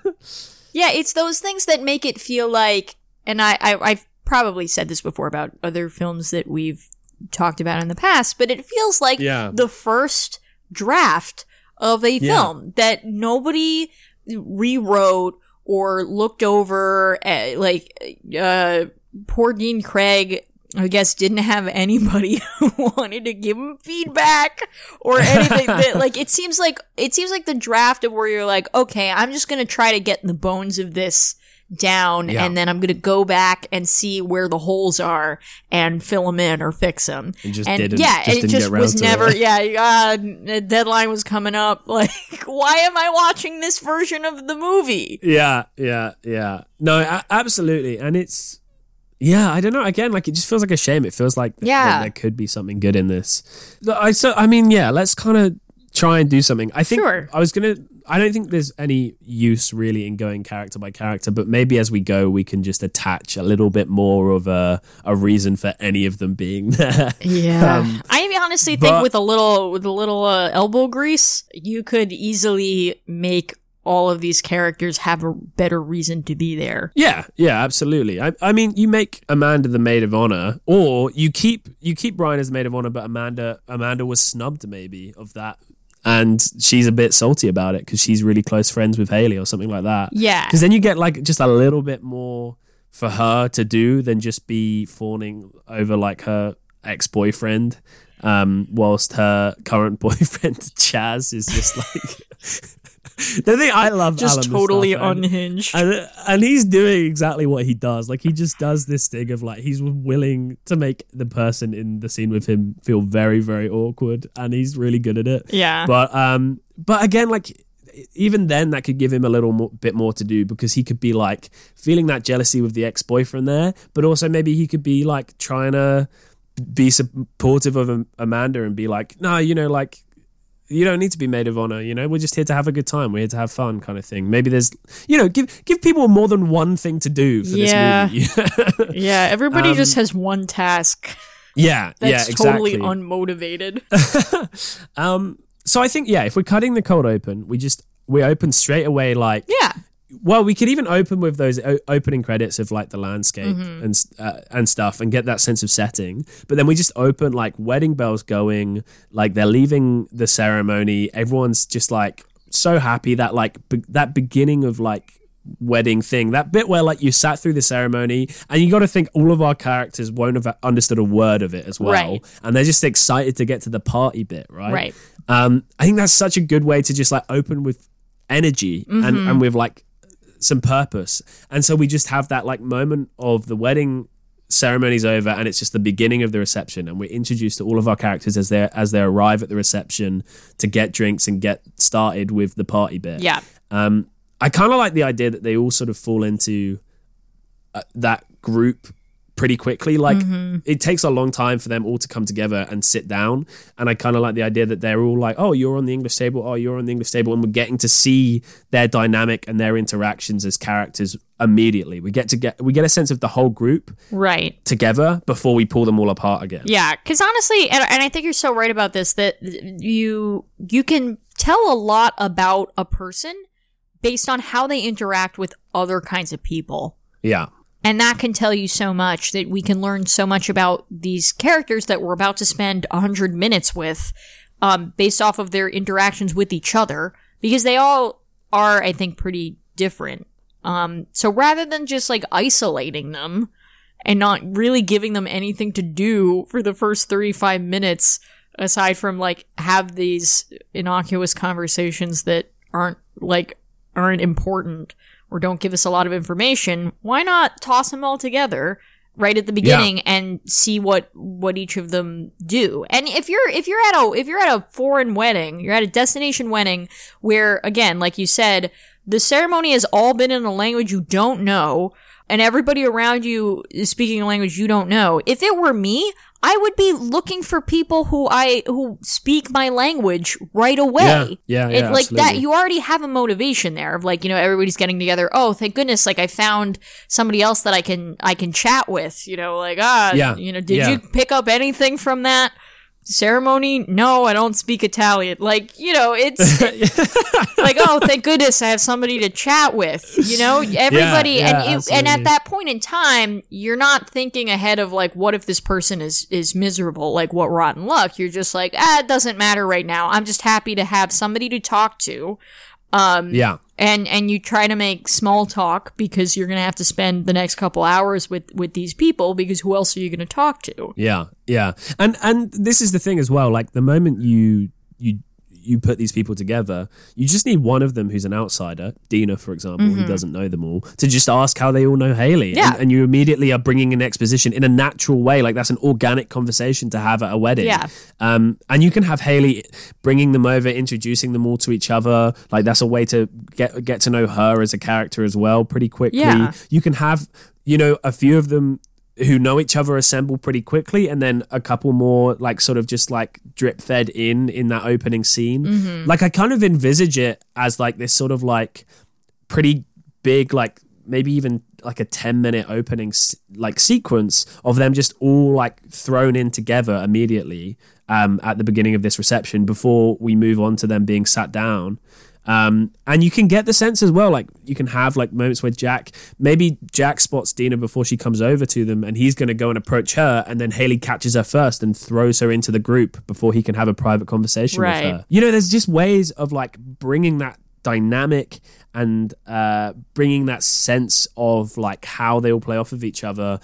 yeah, it's those things that make it feel like. And I, I, I've probably said this before about other films that we've talked about in the past, but it feels like yeah. the first draft of a yeah. film that nobody rewrote or looked over. Uh, like, uh, poor Dean Craig, I guess, didn't have anybody who wanted to give him feedback or anything. that, like, it seems like it seems like the draft of where you're like, okay, I'm just going to try to get the bones of this down yeah. and then I'm gonna go back and see where the holes are and fill them in or fix them. And just and didn't, yeah, just and it didn't just was never. It. Yeah, uh, the deadline was coming up. Like, why am I watching this version of the movie? Yeah, yeah, yeah. No, absolutely. And it's Yeah, I don't know. Again, like, it just feels like a shame. It feels like yeah. th- there could be something good in this. I so I mean, yeah, let's kind of try and do something. I think sure. I was gonna. I don't think there's any use really in going character by character, but maybe as we go, we can just attach a little bit more of a a reason for any of them being there. Yeah, um, I honestly but, think with a little with a little uh, elbow grease, you could easily make all of these characters have a better reason to be there. Yeah, yeah, absolutely. I, I mean, you make Amanda the maid of honor, or you keep you keep Brian as maid of honor, but Amanda Amanda was snubbed maybe of that, and she's a bit salty about it because she's really close friends with Haley or something like that. Yeah, because then you get like just a little bit more for her to do than just be fawning over like her ex-boyfriend, um, whilst her current boyfriend Chaz is just like. The thing I love, just Alan totally Mustafa, unhinged, and, and he's doing exactly what he does. Like, he just does this thing of like he's willing to make the person in the scene with him feel very, very awkward, and he's really good at it. Yeah, but um, but again, like even then, that could give him a little more, bit more to do because he could be like feeling that jealousy with the ex-boyfriend there, but also maybe he could be like trying to be supportive of Amanda and be like, no, you know, like. You don't need to be maid of honor, you know? We're just here to have a good time. We're here to have fun kind of thing. Maybe there's, you know, give give people more than one thing to do for yeah. this movie. yeah, everybody um, just has one task. Yeah, that's yeah, exactly. Totally unmotivated. um, so I think, yeah, if we're cutting the cold open, we just, we open straight away like... Yeah. Well, we could even open with those o- opening credits of like the landscape mm-hmm. and uh, and stuff and get that sense of setting. But then we just open like wedding bells going, like they're leaving the ceremony. Everyone's just like so happy that like be- that beginning of like wedding thing, that bit where like you sat through the ceremony and you got to think all of our characters won't have understood a word of it as well. Right. And they're just excited to get to the party bit. Right. Right. Um, I think that's such a good way to just like open with energy mm-hmm. and, and with like, some purpose. And so we just have that like moment of the wedding ceremony's over and it's just the beginning of the reception, and we're introduced to all of our characters as they as they arrive at the reception to get drinks and get started with the party bit. Yeah. Um, I kind of like the idea that they all sort of fall into uh, that group pretty quickly. Like mm-hmm. it takes a long time for them all to come together and sit down. And I kind of like the idea that they're all like, oh, you're on the English table. Oh, you're on the English table. And we're getting to see their dynamic and their interactions as characters immediately. We get to get, we get a sense of the whole group right together before we pull them all apart again. Yeah. Cause honestly, and, and I think you're so right about this, that you, you can tell a lot about a person based on how they interact with other kinds of people. Yeah. And that can tell you so much, that we can learn so much about these characters that we're about to spend one hundred minutes with um, based off of their interactions with each other, because they all are, I think, pretty different. Um, so rather than just like isolating them and not really giving them anything to do for the first thirty-five minutes, aside from like have these innocuous conversations that aren't like aren't important, or don't give us a lot of information, why not toss them all together right at the beginning yeah. and see what what each of them do? And if you're if you're at a if you're at a foreign wedding, you're at a destination wedding where, again, like you said, the ceremony has all been in a language you don't know, and everybody around you is speaking a language you don't know. If it were me, I would be looking for people who I who speak my language right away. Yeah, yeah, yeah, it, like absolutely. That, you already have a motivation there of like, you know, everybody's getting together. Oh, thank goodness! Like, I found somebody else that I can I can chat with. You know, like ah, yeah, you know, did yeah. you pick up anything from that ceremony? No, I don't speak Italian. Like, you know, it's like, oh, thank goodness I have somebody to chat with. You know, everybody, yeah, yeah, and it, and at that point in time, you're not thinking ahead of like, what if this person is is miserable? Like, what rotten luck? You're just like, ah, it doesn't matter right now. I'm just happy to have somebody to talk to. Um, yeah, and and you try to make small talk because you're gonna have to spend the next couple hours with, with these people, because who else are you gonna talk to? Yeah, yeah, and and this is the thing as well. Like, the moment you you you put these people together, you just need one of them who's an outsider, Dina, for example, mm-hmm. who doesn't know them all, to just ask how they all know Haley. Yeah. And, and you immediately are bringing an exposition in a natural way. Like, that's an organic conversation to have at a wedding. Yeah. Um, and you can have Haley bringing them over, introducing them all to each other. Like, that's a way to get, get to know her as a character as well pretty quickly. Yeah. You can have, you know, a few of them who know each other assemble pretty quickly, and then a couple more like sort of just like drip fed in in that opening scene. Mm-hmm. Like I kind of envisage it as like this sort of like pretty big, like maybe even like a ten minute opening like sequence of them just all like thrown in together immediately um, at the beginning of this reception before we move on to them being sat down. Um, and you can get the sense as well, like you can have like moments where Jack, maybe Jack spots Dina before she comes over to them and he's going to go and approach her, and then Haley catches her first and throws her into the group before he can have a private conversation right. with her. You know, there's just ways of like bringing that dynamic and uh, bringing that sense of like how they all play off of each other,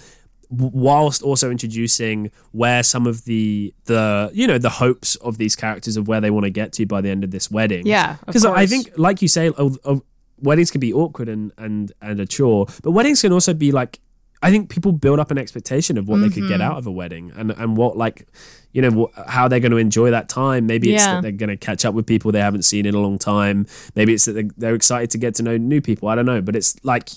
whilst also introducing where some of the the you know the hopes of these characters of where they want to get to by the end of this wedding. Yeah, because I think, like you say, oh, oh, weddings can be awkward and and and a chore, but weddings can also be like, I think people build up an expectation of what mm-hmm. they could get out of a wedding and and what like you know wh- how they're going to enjoy that time. Maybe it's yeah. that they're going to catch up with people they haven't seen in a long time. Maybe it's that they're, they're excited to get to know new people. I don't know, but it's like.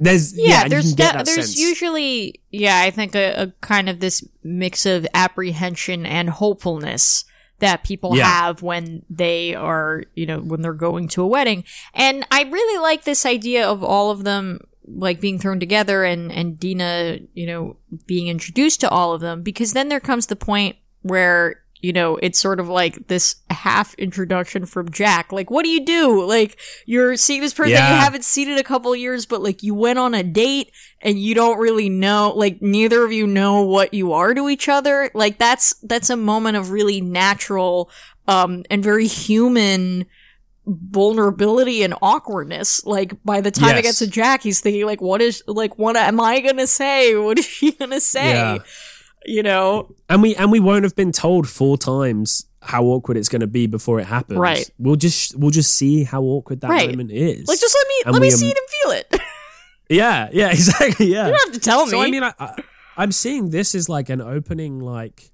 There's, yeah, yeah there's de- there's sense. usually, yeah, I think a, a kind of this mix of apprehension and hopefulness that people yeah. have when they are, you know, when they're going to a wedding. And I really like this idea of all of them, like, being thrown together and, and Dina, you know, being introduced to all of them, because then there comes the point where, you know, it's sort of like this half introduction from Jack. Like, what do you do? Like, you're seeing this person yeah. you haven't seen in a couple of years, but like you went on a date and you don't really know, like neither of you know what you are to each other. Like that's, that's a moment of really natural, um, and very human vulnerability and awkwardness. Like by the time yes. it gets to Jack, he's thinking like, what is, like, what am I going to say? What is she going to say? Yeah. You know, and we and we won't have been told four times how awkward it's going to be before it happens. Right. We'll just we'll just see how awkward that right. moment is. Like, just let me and let me see um, it and feel it. yeah. Yeah. Exactly. Yeah. You don't have to tell me. So I mean, I, I, I'm seeing this as like an opening, like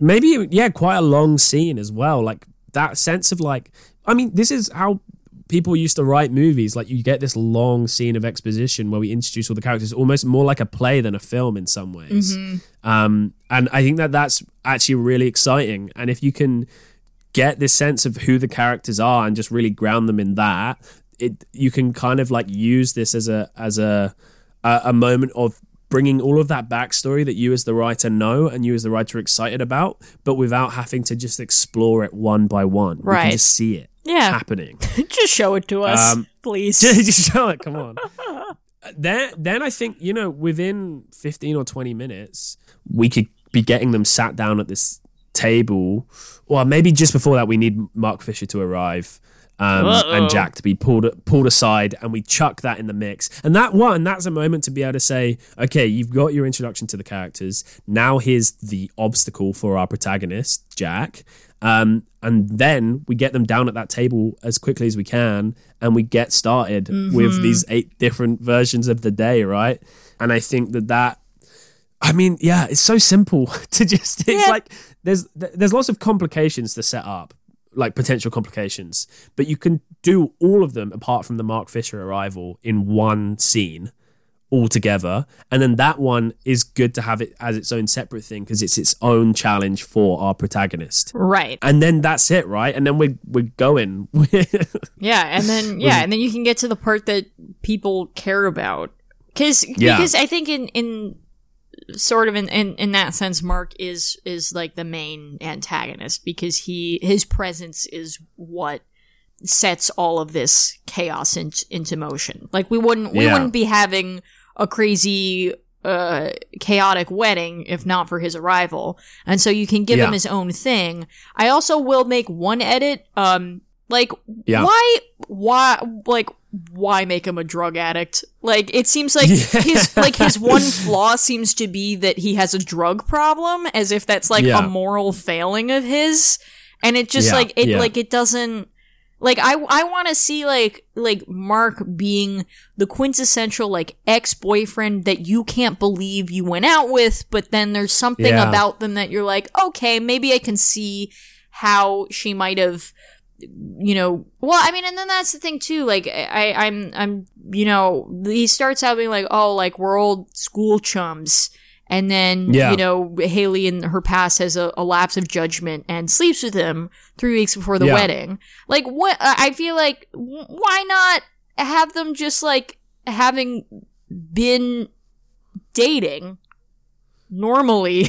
maybe yeah, quite a long scene as well. Like that sense of like, I mean, this is how people used to write movies. Like you get this long scene of exposition where we introduce all the characters, almost more like a play than a film in some ways. Mm-hmm. Um, and I think that that's actually really exciting. And if you can get this sense of who the characters are and just really ground them in that, it you can kind of like use this as a as a a, a moment of bringing all of that backstory that you as the writer know and you as the writer are excited about, but without having to just explore it one by one. Right. We can just see it. Yeah, happening. Just show it to us, um, please. Just, just show it. Come on. then, then I think you know, within fifteen or twenty minutes, we could be getting them sat down at this table. Well, maybe just before that, we need Mark Fisher to arrive um, and Jack to be pulled pulled aside, and we chuck that in the mix. And that one, that's a moment to be able to say, okay, you've got your introduction to the characters. Now here's the obstacle for our protagonist, Jack. Um, and then we get them down at that table as quickly as we can, and we get started mm-hmm. with these eight different versions of the day, right? And I think that that, I mean, yeah, it's so simple to just, it's yeah. like, there's there's lots of complications to set up, like potential complications, but you can do all of them apart from the Mark Fisher arrival in one scene altogether, and then that one is good to have it as its own separate thing because it's its own challenge for our protagonist, right? And then that's it, right? And then we're we're going, yeah. And then yeah, and then you can get to the part that people care about, because yeah. because I think in in sort of in, in in that sense, Mark is is like the main antagonist because he his presence is what sets all of this chaos in, into motion. Like we wouldn't we yeah. wouldn't be having a crazy uh chaotic wedding if not for his arrival, and so you can give yeah. him his own thing. I also will make one edit, um like yeah. why why like why make him a drug addict? Like it seems like yeah. his like his one flaw seems to be that he has a drug problem, as if that's like yeah. a moral failing of his, and it just yeah. like it yeah. like it doesn't. Like, I, I want to see, like, like Mark being the quintessential, like, ex-boyfriend that you can't believe you went out with, but then there's something yeah. about them that you're like, okay, maybe I can see how she might have, you know, well, I mean, and then that's the thing, too, like, I, I'm, I'm, you know, he starts out being like, oh, like, we're old school chums. And then, yeah. you know, Haley in her past has a, a lapse of judgment and sleeps with him three weeks before the yeah. wedding. Like, what? I feel like, why not have them just, like, having been dating normally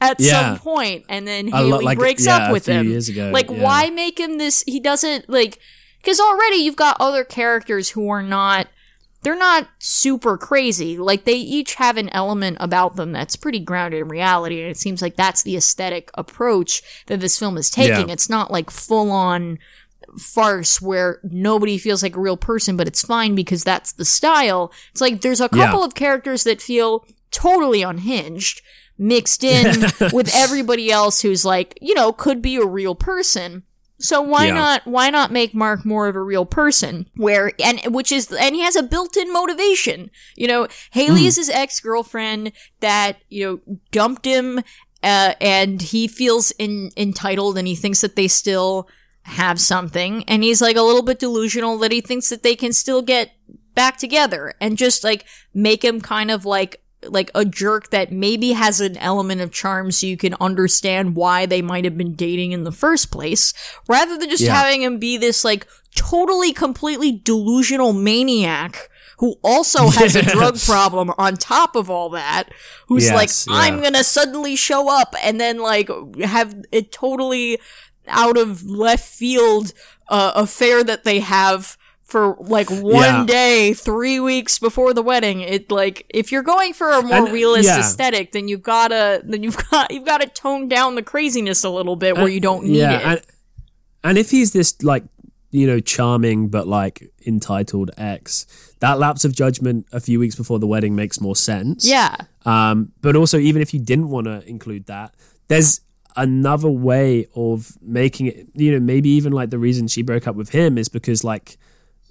at yeah. some point, and then Haley lo- like, breaks yeah, up with him. Ago, like, yeah. why make him this? He doesn't, like, because already you've got other characters who are not, they're not super crazy. Like, they each have an element about them that's pretty grounded in reality, and it seems like that's the aesthetic approach that this film is taking. Yeah. It's not like full-on farce where nobody feels like a real person, but it's fine because that's the style. It's like there's a couple yeah. of characters that feel totally unhinged, mixed in with everybody else who's like, you know, could be a real person. So why yeah. not why not make Mark more of a real person, where and which is and he has a built-in motivation. You know, Haley mm. is his ex-girlfriend that, you know, dumped him uh, and he feels in, entitled, and he thinks that they still have something, and he's like a little bit delusional that he thinks that they can still get back together, and just like make him kind of like like a jerk that maybe has an element of charm, so you can understand why they might have been dating in the first place, rather than just yeah. having him be this like totally completely delusional maniac who also has yes. a drug problem on top of all that, who's yes, like, I'm yeah. gonna suddenly show up and then like have it totally out of left field uh, affair that they have for like one yeah. day, three weeks before the wedding. It like, if you're going for a more and, realist yeah. aesthetic, then you've gotta then you've got you've got to tone down the craziness a little bit, where and, you don't need yeah, it. And, and if he's this like, you know, charming but like entitled ex, that lapse of judgment a few weeks before the wedding makes more sense. Yeah. Um. But also, even if you didn't want to include that, there's another way of making it. You know, maybe even like the reason she broke up with him is because like,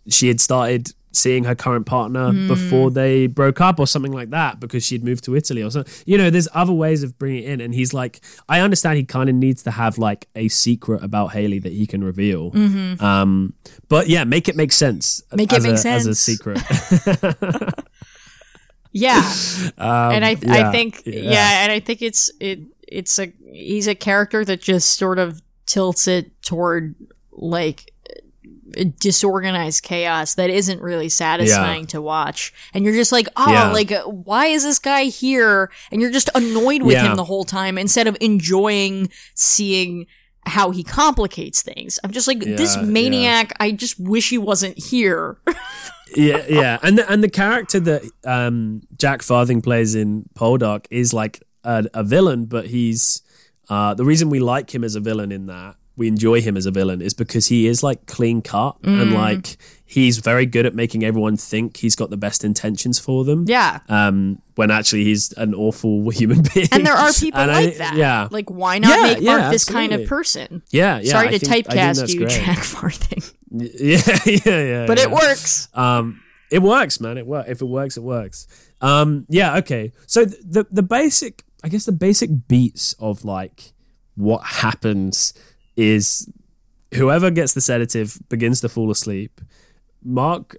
she had started seeing her current partner mm. before they broke up or something like that, because she'd moved to Italy or something. You know, there's other ways of bringing it in. And he's like, I understand he kind of needs to have like a secret about Haley that he can reveal. Mm-hmm. Um, but yeah, make it make sense. Make it make a, sense. As a secret. yeah. Um, and I, th- yeah, I think, yeah. yeah. And I think it's, it, it's a, he's a character that just sort of tilts it toward like, disorganized chaos that isn't really satisfying yeah. to watch, and you're just like, oh yeah. like, why is this guy here, and you're just annoyed with yeah. him the whole time, instead of enjoying seeing how he complicates things. I'm just like, yeah, this maniac yeah. I just wish he wasn't here. yeah yeah and the, and the character that um Jack Farthing plays in Poldark is like a, a villain, but he's uh the reason we like him as a villain in that we enjoy him as a villain is because he is like clean cut mm. and like he's very good at making everyone think he's got the best intentions for them. Yeah. Um, when actually he's an awful human being. And there are people and like I, that. Yeah. Like, why not yeah, make yeah, Mark absolutely. this kind of person? Yeah. yeah Sorry I to think, typecast you, great. Jack Farthing. Yeah. Yeah. Yeah. But yeah. it works. Um, it works, man. It works. If it works, it works. Um, yeah. Okay. So the, the basic, I guess the basic beats of like what happens is whoever gets the sedative begins to fall asleep. Mark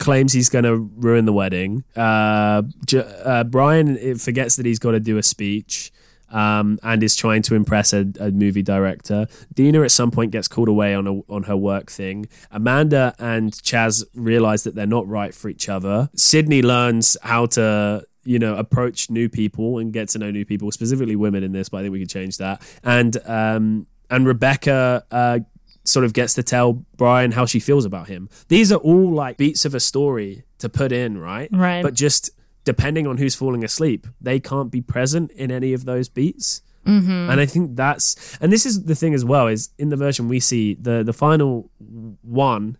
claims he's going to ruin the wedding. Uh, J- uh, Brian forgets that he's got to do a speech um, and is trying to impress a, a movie director. Dina at some point gets called away on a, on her work thing. Amanda and Chaz realize that they're not right for each other. Sydney learns how to, you know, approach new people and get to know new people, specifically women in this, but I think we could change that. And, um, And Rebecca uh, sort of gets to tell Brian how she feels about him. These are all like beats of a story to put in, right? Right. But just depending on who's falling asleep, they can't be present in any of those beats. Mm-hmm. And I think that's, and this is the thing as well, is in the version we see, the, the final one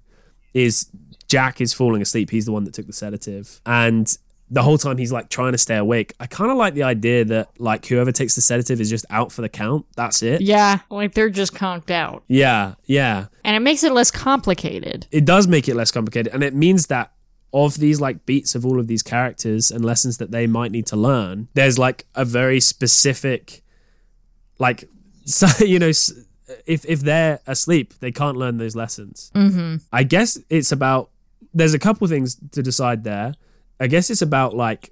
is Jack is falling asleep. He's the one that took the sedative. And the whole time he's like trying to stay awake. I kind of like the idea that like whoever takes the sedative is just out for the count. That's it. Yeah. Like they're just conked out. Yeah. Yeah. And it makes it less complicated. It does make it less complicated. And it means that of these like beats of all of these characters and lessons that they might need to learn, there's like a very specific, like, so, you know, if, if they're asleep, they can't learn those lessons. Mm-hmm. I guess it's about, there's a couple things to decide there. I guess it's about like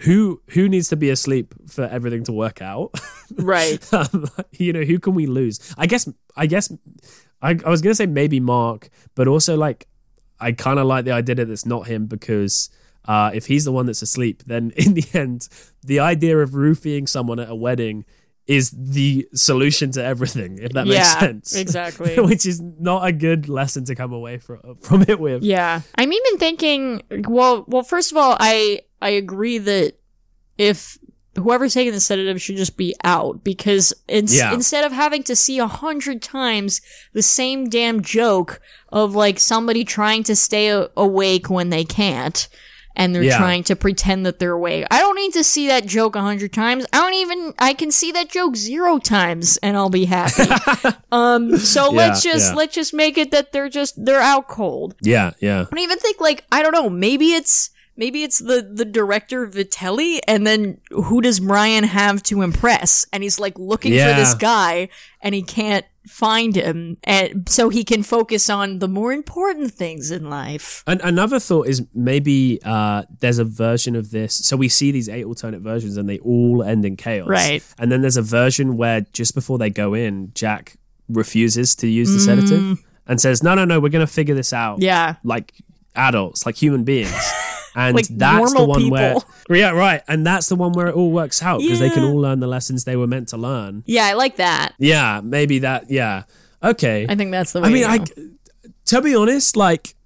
who who needs to be asleep for everything to work out? Right. um, you know, who can we lose? I guess, I guess, I, I was going to say maybe Mark, but also like, I kind of like the idea that it's not him because uh, if he's the one that's asleep, then in the end, the idea of roofing someone at a wedding is the solution to everything, if that yeah, makes sense. Exactly. Which is not a good lesson to come away from, from it with. Yeah. I'm even thinking, well, well, first of all, I, I agree that if whoever's taking the sedative should just be out because in- yeah. instead of having to see a hundred times the same damn joke of like somebody trying to stay a- awake when they can't and they're yeah. trying to pretend that they're awake. I don't need to see that joke a hundred times. I don't even, I can see that joke zero times and I'll be happy. um, so yeah, let's just, yeah. let's just make it that they're just, they're out cold. Yeah. Yeah. I don't even think like, I don't know, maybe it's, Maybe it's the, the director, Vitelli, and then who does Brian have to impress? And he's like looking yeah. for this guy, and he can't find him, and so he can focus on the more important things in life. And another thought is maybe uh, there's a version of this. So we see these eight alternate versions, and they all end in chaos. Right. And then there's a version where just before they go in, Jack refuses to use the mm. sedative and says, no, no, no, we're going to figure this out. Yeah. Like adults, like human beings. And like that's the one people. where, yeah, right. And that's the one where it all works out because yeah. they can all learn the lessons they were meant to learn. Yeah, I like that. Yeah, maybe that. Yeah, okay. I think that's the way. I mean, I, to be honest, like,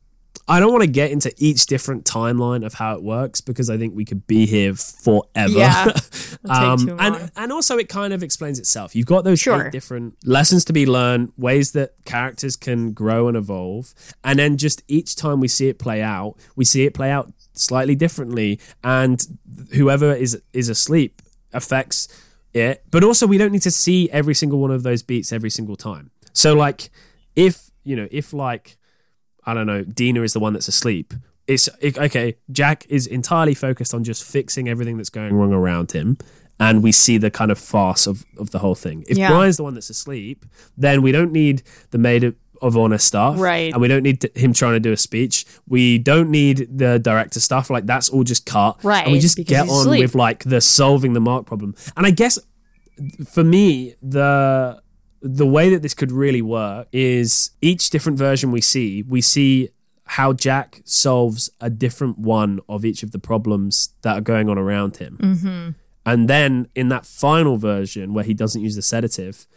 I don't want to get into each different timeline of how it works because I think we could be here forever. Yeah, um, and and also it kind of explains itself. You've got those sure. eight different lessons to be learned, ways that characters can grow and evolve, and then just each time we see it play out, we see it play out slightly differently, and whoever is is asleep affects it. But also we don't need to see every single one of those beats every single time. So like if you know if like I don't know Dina is the one that's asleep, it's it, okay Jack is entirely focused on just fixing everything that's going wrong around him, and we see the kind of farce of, of the whole thing. If yeah. Brian's the one that's asleep, then we don't need the maid of of honor stuff, right? And we don't need to, him trying to do a speech. We don't need the director stuff. Like that's all just cut, right? And we just get on asleep. With like the solving the Mark problem. And I guess for me, the the way that this could really work is each different version we see, we see how Jack solves a different one of each of the problems that are going on around him, mm-hmm. and then in that final version where he doesn't use the sedative,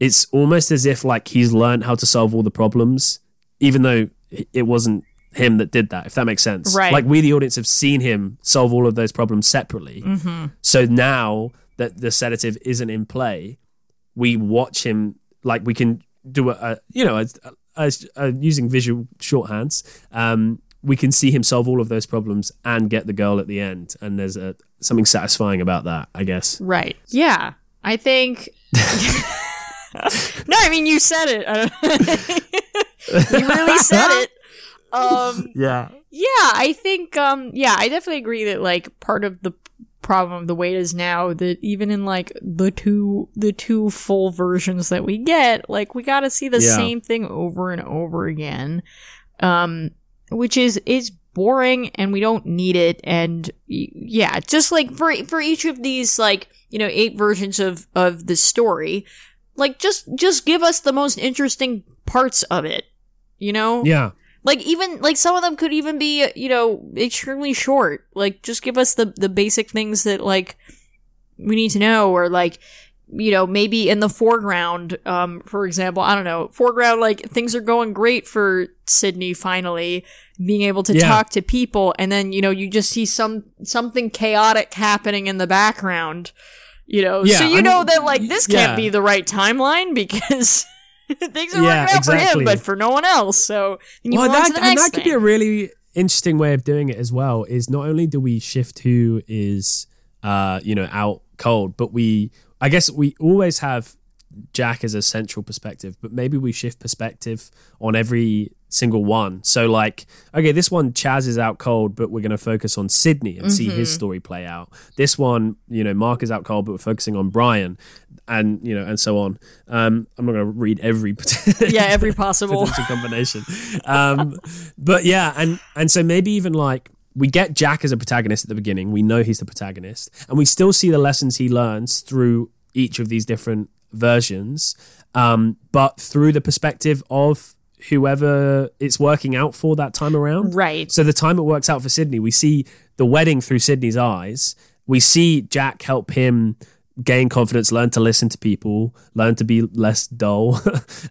it's almost as if like he's learned how to solve all the problems, even though it wasn't him that did that, if that makes sense. Right. Like we, the audience, have seen him solve all of those problems separately. Mm-hmm. So now that the sedative isn't in play, we watch him, like we can do a, a you know, a, a, a, using visual shorthands, um, we can see him solve all of those problems and get the girl at the end. And there's a, something satisfying about that, I guess. Right. Yeah. I think... No, I mean, you said it. You really said it. Um, yeah. Yeah, I think, um, yeah, I definitely agree that, like, part of the problem of the wait is now that even in, like, the two the two full versions that we get, like, we gotta see the yeah. same thing over and over again, um, which is, is boring, and we don't need it, and, yeah, just, like, for, for each of these, like, you know, eight versions of, of the story... Like, just, just give us the most interesting parts of it, you know? Yeah. Like, even, like, some of them could even be, you know, extremely short. Like, just give us the, the basic things that, like, we need to know, or, like, you know, maybe in the foreground, um, for example, I don't know, foreground, like, things are going great for Sydney, finally, being able to yeah. talk to people, and then, you know, you just see some, something chaotic happening in the background. You know, yeah, so you I know mean, that, like, this can't yeah. be the right timeline because things are yeah, working out exactly. for him, but for no one else. So, you well, that, to the next and that thing. Could be a really interesting way of doing it as well. Is not only do we shift who is, uh, you know, out cold, but we, I guess, we always have Jack as a central perspective, but maybe we shift perspective on every single one. So, like, okay, this one Chaz is out cold, but we're going to focus on Sydney and mm-hmm. see his story play out. This one, you know, Mark is out cold, but we're focusing on Brian, and you know, and so on. Um, I'm not going to read every yeah every possible combination, um, but yeah, and and so maybe even like we get Jack as a protagonist at the beginning. We know he's the protagonist. And we still see the lessons he learns through each of these different versions, um, but through the perspective of whoever it's working out for that time around. Right. So the time it works out for Sydney, we see the wedding through Sydney's eyes. We see Jack help him gain confidence, learn to listen to people, learn to be less dull.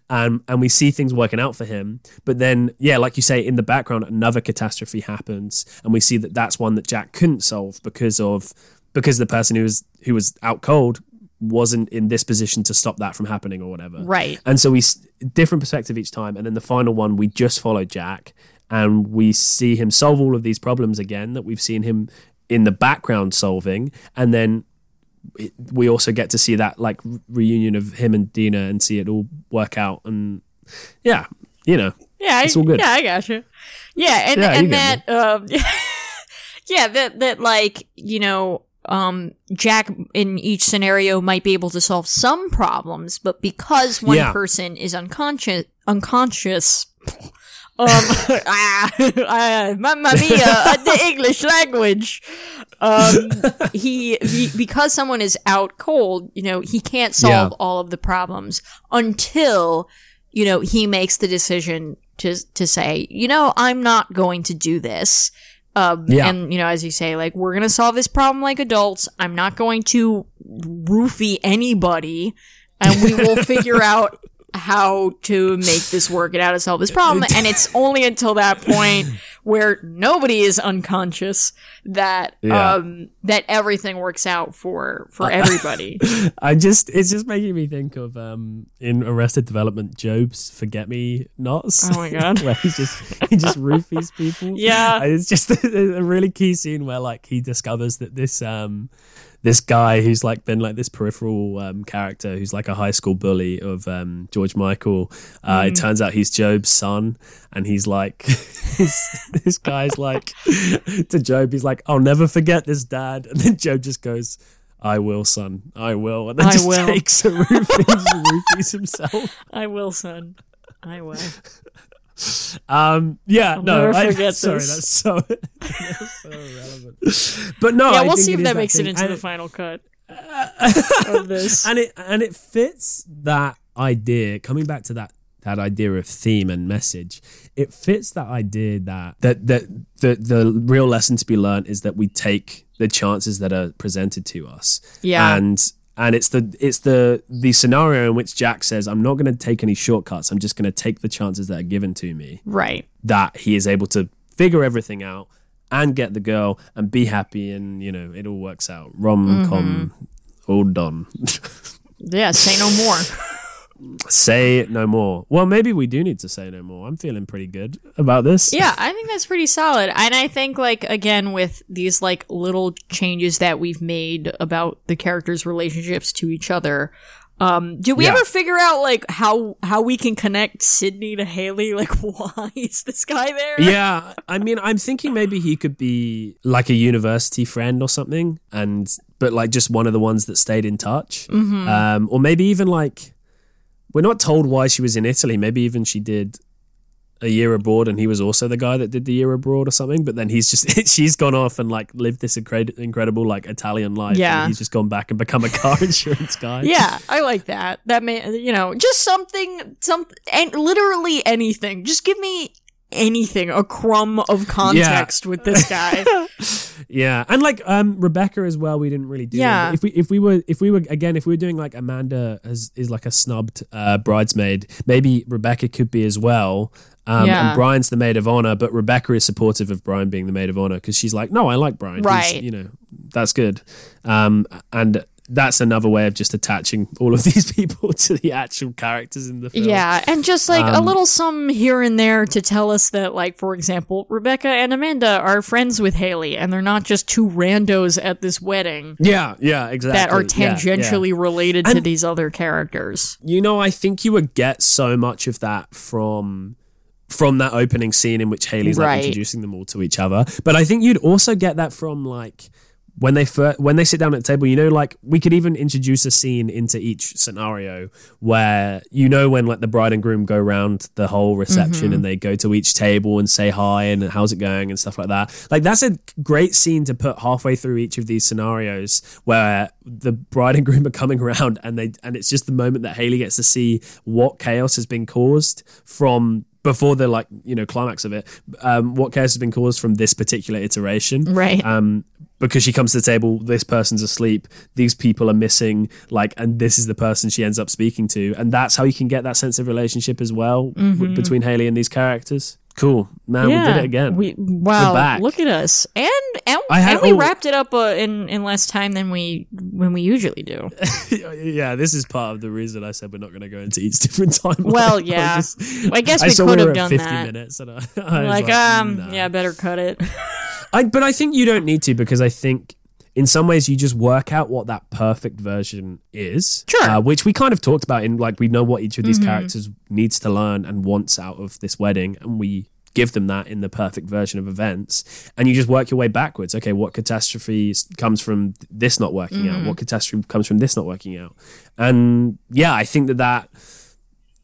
um, and we see things working out for him. But then, yeah, like you say, in the background, another catastrophe happens. And we see that that's one that Jack couldn't solve because of, because the person who was, who was out cold wasn't in this position to stop that from happening or whatever. Right. And so we, different perspective each time. And then the final one, we just follow Jack and we see him solve all of these problems again that we've seen him in the background solving. And then we also get to see that like reunion of him and Dina and see it all work out. And yeah, you know, yeah, it's all good. Yeah, I got you. Yeah. And, yeah, and, and that, um, yeah, that, that like, you know, um, Jack in each scenario might be able to solve some problems, but because one yeah. person is unconscious, unconscious, um, ah, ah, mamma mia, the English language. Um, he, he, because someone is out cold, you know, he can't solve yeah. all of the problems until, you know, he makes the decision to, to say, you know, I'm not going to do this. Um, yeah. And, you know, as you say, like, we're going to solve this problem like adults. I'm not going to roofie anybody, and we will figure out how to make this work and how to solve this problem. And it's only until that point where nobody is unconscious that yeah. um, that everything works out for for everybody. I just it's just making me think of um, in Arrested Development, Job's Forget Me Nots. Oh my god, where he just he just roofies people. Yeah, and it's just a, a really key scene where like he discovers that this. Um, This guy who's like been like this peripheral um, character who's like a high school bully of um, George Michael. Uh, mm. It turns out he's Job's son, and he's like, this, this guy's like to Job, he's like, "I'll never forget this, Dad." And then Job just goes, "I will, son. I will." And then I just will. takes a roofies, and roofies himself. I will, son. I will. Um. Yeah. I'll no. I forget. I, sorry, that's so, that's so irrelevant. But no. Yeah, I we'll think see if that makes that it into and the it, final cut uh, of this. And it and it fits that idea. Coming back to that that idea of theme and message, it fits that idea that that that the the real lesson to be learned is that we take the chances that are presented to us. Yeah. And. And it's the it's the the scenario in which Jack says, "I'm not going to take any shortcuts. I'm just going to take the chances that are given to me." Right. That he is able to figure everything out and get the girl and be happy, and you know it all works out. Rom com, mm-hmm. all done. Yeah. Say no more. Say no more. Well, maybe we do need to say no more. I'm feeling pretty good about this. Yeah, I think that's pretty solid. And I think, like, again, with these, like, little changes that we've made about the characters' relationships to each other, um, do we yeah. ever figure out, like, how how we can connect Sydney to Haley? Like, why is this guy there? Yeah, I mean, I'm thinking maybe he could be, like, a university friend or something, and but, like, just one of the ones that stayed in touch. Mm-hmm. Um, or maybe even, like... We're not told why she was in Italy. Maybe even she did a year abroad and he was also the guy that did the year abroad or something. But then he's just, she's gone off and like lived this incred- incredible like Italian life. Yeah. And he's just gone back and become a car insurance guy. Yeah. I like that. That may, you know, just something, some, and literally anything. Just give me anything, a crumb of context yeah. with this guy. Yeah. And like um Rebecca as well, we didn't really do yeah one. if we if we were if we were again if we were doing like Amanda as is like a snubbed uh bridesmaid, maybe Rebecca could be as well. Um yeah. And Brian's the maid of honor, but Rebecca is supportive of Brian being the maid of honor because she's like, no, I like Brian, right? He's, you know, that's good. Um and that's another way of just attaching all of these people to the actual characters in the film. Yeah, and just like um, a little sum here and there to tell us that, like, for example, Rebecca and Amanda are friends with Haley, and they're not just two randos at this wedding. Yeah, yeah, exactly. That are tangentially yeah, yeah. related and, to these other characters. You know, I think you would get so much of that from... from that opening scene in which Haley's, like, right. introducing them all to each other. But I think you'd also get that from, like... when they fir- when they sit down at the table, you know, like we could even introduce a scene into each scenario where, you know, when like the bride and groom go round the whole reception mm-hmm. and they go to each table and say hi and how's it going and stuff like that. Like that's a great scene to put halfway through each of these scenarios where the bride and groom are coming around and they and it's just the moment that Hayley gets to see what chaos has been caused from before the, like, you know, climax of it, um, what chaos has been caused from this particular iteration. Right. Um, because she comes to the table, this person's asleep, these people are missing, like, and this is the person she ends up speaking to. And that's how you can get that sense of relationship as well mm-hmm. w- between Hayley and these characters. Cool. Man, yeah, we did it again. We, wow. We're back. Look at us. And and, had, and we oh, wrapped it up uh, in, in less time than we when we usually do. Yeah, this is part of the reason I said we're not going to go into each different time. Well, yeah. I, just, I guess I we could we have done fifty that. Minutes and I, I like, like, um, nah. yeah, better cut it. I, but I think you don't need to, because I think in some ways you just work out what that perfect version is. Sure. Uh, which we kind of talked about in, like, we know what each of these mm-hmm. characters needs to learn and wants out of this wedding, and we give them that in the perfect version of events, and you just work your way backwards. Okay, what catastrophe comes from this not working mm-hmm. out? What catastrophe comes from this not working out? And yeah, I think that that,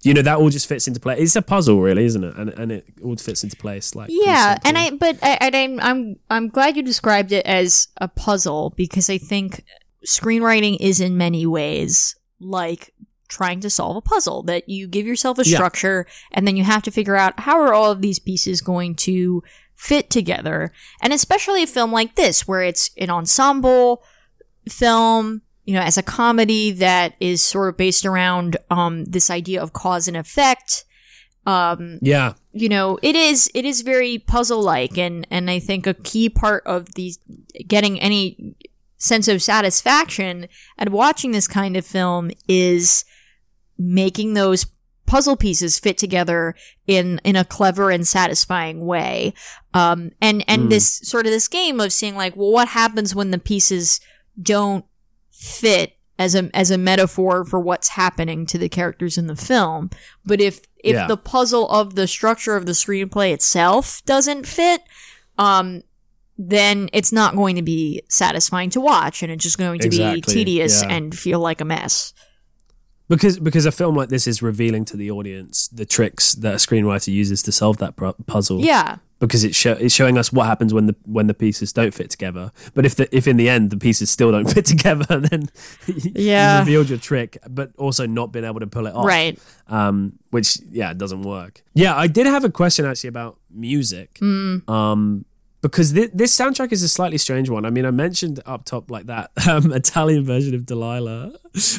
you know, that all just fits into place. It's a puzzle, really, isn't it? And and it all fits into place. Like, yeah, and I but I, I I'm, I'm I'm glad you described it as a puzzle, because I think screenwriting is in many ways like trying to solve a puzzle, that you give yourself a structure yeah. and then you have to figure out how are all of these pieces going to fit together. And especially a film like this, where it's an ensemble film, you know, as a comedy that is sort of based around um, this idea of cause and effect. Um, yeah. You know, it is it is very puzzle-like, and, and I think a key part of the getting any sense of satisfaction at watching this kind of film is making those puzzle pieces fit together in in a clever and satisfying way, um and and mm. this sort of this game of seeing, like, well, what happens when the pieces don't fit as a as a metaphor for what's happening to the characters in the film. But if if yeah. the puzzle of the structure of the screenplay itself doesn't fit, um then it's not going to be satisfying to watch, and it's just going to exactly. be tedious yeah. and feel like a mess. Because because a film like this is revealing to the audience the tricks that a screenwriter uses to solve that puzzle. Yeah. Because it's, show, it's showing us what happens when the when the pieces don't fit together. But if the, if in the end the pieces still don't fit together, then yeah. you've revealed your trick, but also not been able to pull it off. Right. Um, which, yeah, doesn't work. Yeah, I did have a question actually about music. Mm. Um. Because th- this soundtrack is a slightly strange one. I mean, I mentioned up top, like, that um, Italian version of Delilah,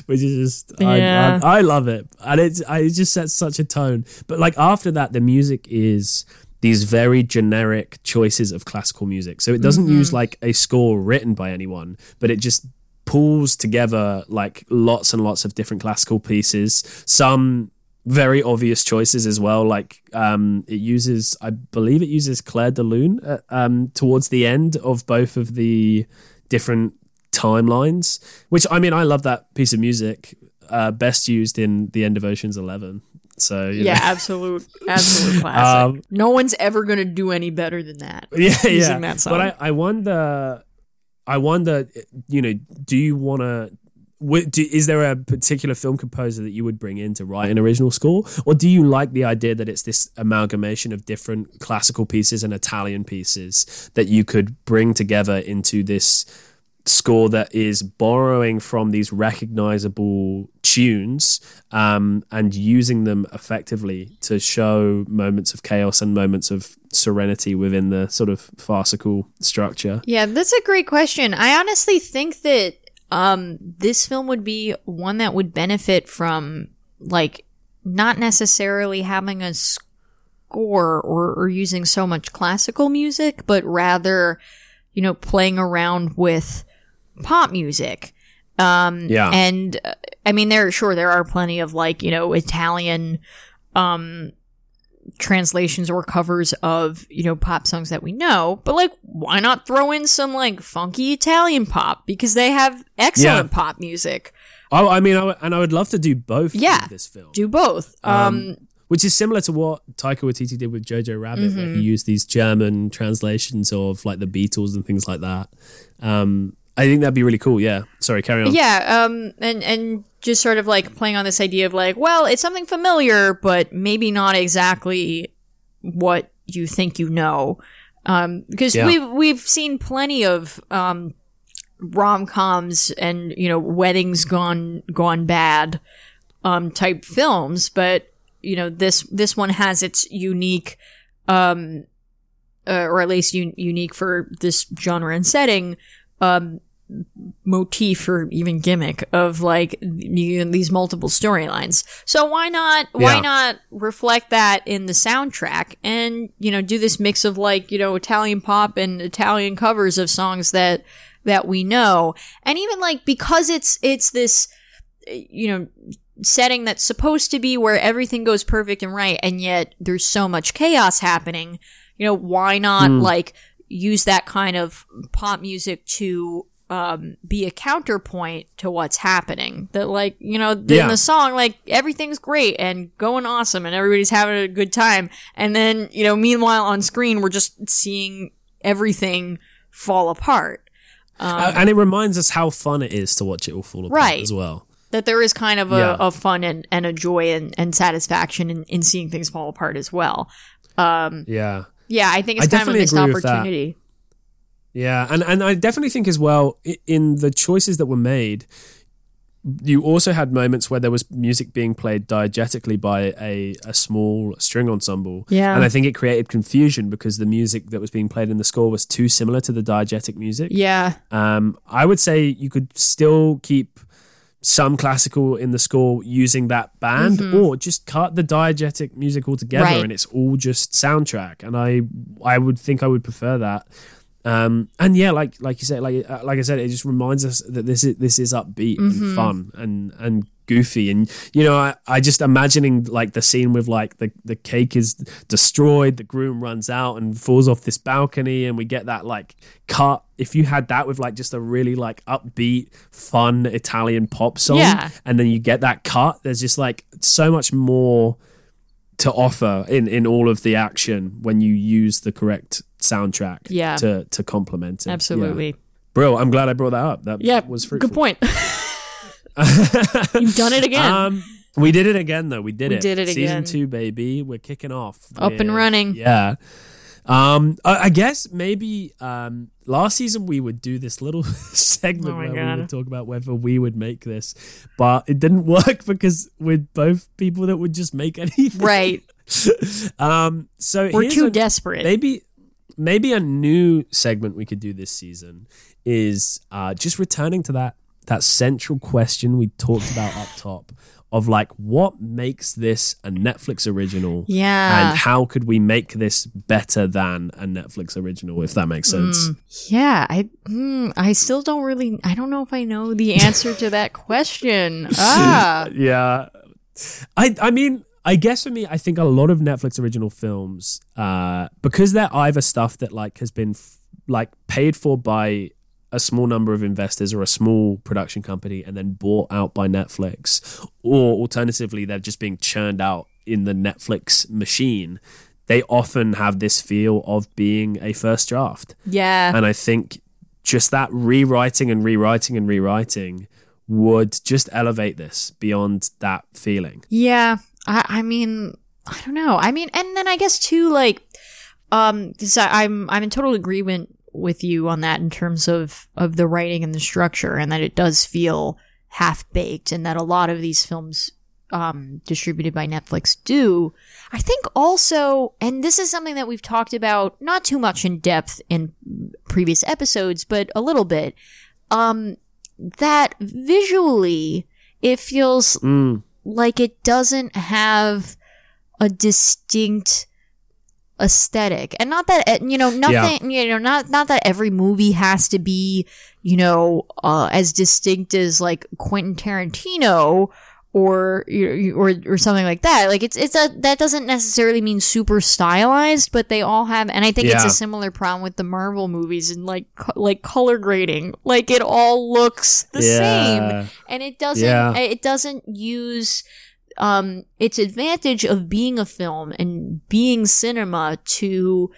which is just, yeah. I, I, I love it. And it's, I, it just sets such a tone. But, like, after that, the music is these very generic choices of classical music. So it doesn't mm-hmm. use, like, a score written by anyone, but it just pulls together, like, lots and lots of different classical pieces. Some very obvious choices as well, like um it uses I believe it uses Claire de Lune uh, um towards the end of both of the different timelines, which, I mean, I love that piece of music, uh best used in the end of Ocean's Eleven. So you yeah know. absolute absolute classic. Um, no one's ever going to do any better than that, yeah using yeah that song. But I, I wonder I wonder you know, do you want to is there a particular film composer that you would bring in to write an original score? Or do you like the idea that it's this amalgamation of different classical pieces and Italian pieces that you could bring together into this score that is borrowing from these recognizable tunes um, and using them effectively to show moments of chaos and moments of serenity within the sort of farcical structure? Yeah, that's a great question. I honestly think that Um, this film would be one that would benefit from, like, not necessarily having a score or, or using so much classical music, but rather, you know, playing around with pop music. Um, yeah. And, uh, I mean, there, sure, there are plenty of, like, you know, Italian, um, translations or covers of, you know, pop songs that we know, but, like, why not throw in some, like, funky Italian pop, because they have excellent yeah. pop music. Oh, I mean, I w- and I would love to do both. Yeah, in this film, do both. Um, um, which is similar to what Taika Waititi did with Jojo Rabbit, mm-hmm. where he used these German translations of, like, the Beatles and things like that. Um, I think that'd be really cool. Yeah. Sorry, carry on. Yeah. Um, and, and just sort of like playing on this idea of like, well, it's something familiar, but maybe not exactly what you think you know. Um, because yeah. we've, we've seen plenty of, um, rom-coms and, you know, weddings gone, gone bad, um, type films. But, you know, this, this one has its unique, um, uh, or at least un- unique for this genre and setting, um, motif or even gimmick of like you know, these multiple storylines. So why not why yeah. not reflect that in the soundtrack and you know do this mix of like you know Italian pop and Italian covers of songs that that we know, and even like because it's it's this you know setting that's supposed to be where everything goes perfect and right and yet there's so much chaos happening, you know why not mm. like use that kind of pop music to Um, be a counterpoint to what's happening. That like, you know, in yeah. the song, like everything's great and going awesome and everybody's having a good time. And then, you know, meanwhile on screen, we're just seeing everything fall apart. Um, uh, and it reminds us how fun it is to watch it all fall apart right. as well. That there is kind of a, yeah. a fun and, and a joy and, and satisfaction in, in seeing things fall apart as well. Um, yeah. Yeah. I think it's I kind of a missed opportunity. Yeah, and, and I definitely think as well, in the choices that were made, you also had moments where there was music being played diegetically by a, a small string ensemble. Yeah. And I think it created confusion because the music that was being played in the score was too similar to the diegetic music. Yeah. Um, I would say you could still keep some classical in the score using that band mm-hmm. or just cut the diegetic music altogether right. and it's all just soundtrack. And I I would think I would prefer that. Um, and yeah, like like you said, like uh, like I said, it just reminds us that this is this is upbeat mm-hmm. and fun and, and goofy, and you know, I, I just imagining like the scene with like the, the cake is destroyed, the groom runs out and falls off this balcony, and we get that like cut. If you had that with like just a really like upbeat, fun Italian pop song, yeah. and then you get that cut, there's just like so much more to offer in, in all of the action when you use the correct soundtrack yeah. to, to complement it. Absolutely. Yeah. Bro, I'm glad I brought that up. That yeah, was fruitful. Good point. You've done it again. Um, we did it again, though. We did we it. We did it Season again. Season two, baby. We're kicking off. Up yeah. and running. Yeah. Um, I, I guess maybe um, last season we would do this little segment oh where God. we would talk about whether we would make this, but it didn't work because we're both people that would just make anything. Right. um, so we're too a, desperate. Maybe, maybe a new segment we could do this season is uh, just returning to that that central question we talked about up top. Of like, what makes this a Netflix original? Yeah. And how could we make this better than a Netflix original, if that makes sense? Mm, yeah. I mm, I still don't really, I don't know if I know the answer to that question. Ah. Yeah. I I mean, I guess for me, I think a lot of Netflix original films, uh, because they're either stuff that like has been f- like paid for by a small number of investors or a small production company and then bought out by Netflix, or alternatively, they're just being churned out in the Netflix machine. They often have this feel of being a first draft. Yeah. And I think just that rewriting and rewriting and rewriting would just elevate this beyond that feeling. Yeah. I, I mean, I don't know. I mean, and then I guess too, like, um, I, I'm, I'm in total agreement with you on that in terms of of the writing and the structure, and that it does feel half-baked, and that a lot of these films um distributed by Netflix do. I think also, and this is something that we've talked about not too much in depth in previous episodes, but a little bit, um that visually it feels mm. like it doesn't have a distinct aesthetic. And not that you know nothing yeah. you know not not that every movie has to be you know uh, as distinct as like Quentin Tarantino or or or something like that. Like it's it's a that doesn't necessarily mean super stylized, but they all have, and I think yeah. it's a similar problem with the Marvel movies and like co- like color grading. Like it all looks the yeah. same, and it doesn't yeah. it doesn't use Um, its advantage of being a film and being cinema to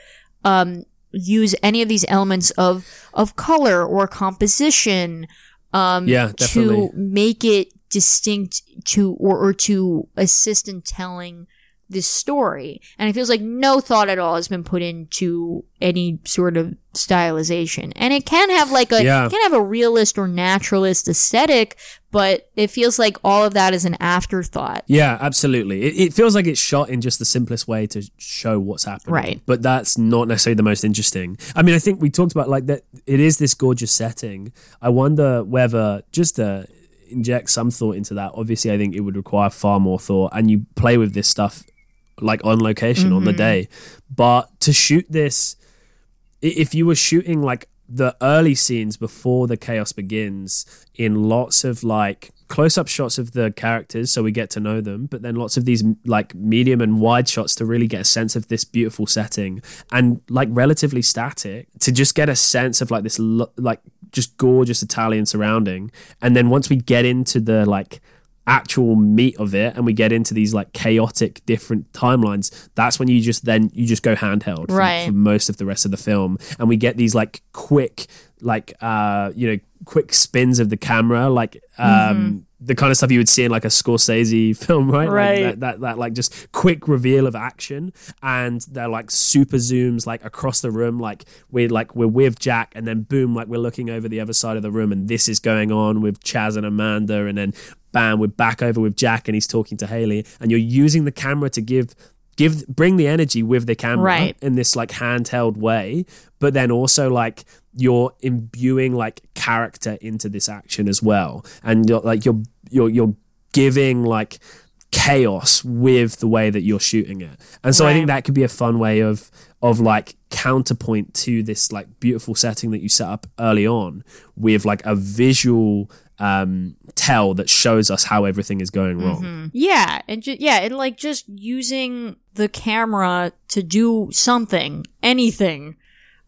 um, use any of these elements of of color or composition um, yeah, to make it distinct to or, or to assist in telling this story. And it feels like no thought at all has been put into any sort of stylization. And it can have like a yeah. it can have a realist or naturalist aesthetic, but it feels like all of that is an afterthought. Yeah, absolutely. It, it feels like it's shot in just the simplest way to show what's happening. Right. But that's not necessarily the most interesting. I mean, I think we talked about like that it is this gorgeous setting. I wonder whether just a inject some thought into that. Obviously, I think it would require far more thought, and you play with this stuff like on location mm-hmm. on the day. But to shoot this, if you were shooting like the early scenes before the chaos begins in lots of like close-up shots of the characters so we get to know them, but then lots of these like medium and wide shots to really get a sense of this beautiful setting, and like relatively static to just get a sense of like this lo- like just gorgeous Italian surrounding. And then once we get into the like actual meat of it and we get into these like chaotic different timelines, that's when you just then you just go handheld for, right. for most of the rest of the film, and we get these like quick like uh you know quick spins of the camera like um mm-hmm. the kind of stuff you would see in like a Scorsese film, right? Right. Like that, that, that like just quick reveal of action, and they're like super zooms like across the room, like we're like we're with Jack, and then boom, like we're looking over the other side of the room, and this is going on with Chaz and Amanda, and then bam, we're back over with Jack, and he's talking to Haley, and you're using the camera to give give bring the energy with the camera right. in this like handheld way, but then also like you're imbuing like character into this action as well, and you're like you're you're you're giving like chaos with the way that you're shooting it. And so right. I think that could be a fun way of of like counterpoint to this like beautiful setting that you set up early on with like a visual um tell that shows us how everything is going wrong. Mm-hmm. Yeah, and ju- yeah, and like just using the camera to do something, anything.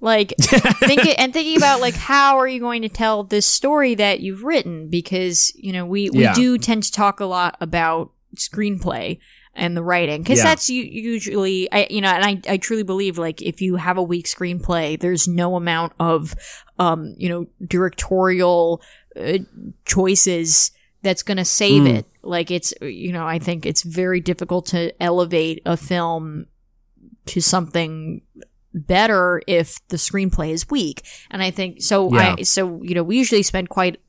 Like, think it, and thinking about, like, how are you going to tell this story that you've written? Because, you know, we, we yeah. do tend to talk a lot about screenplay and the writing. Because yeah. that's usually, I, you know, and I, I truly believe, like, if you have a weak screenplay, there's no amount of, um, you know, directorial uh, choices that's going to save mm. it. Like, it's, you know, I think it's very difficult to elevate a film to something better if the screenplay is weak. And I think so yeah. I so you know we usually spend quite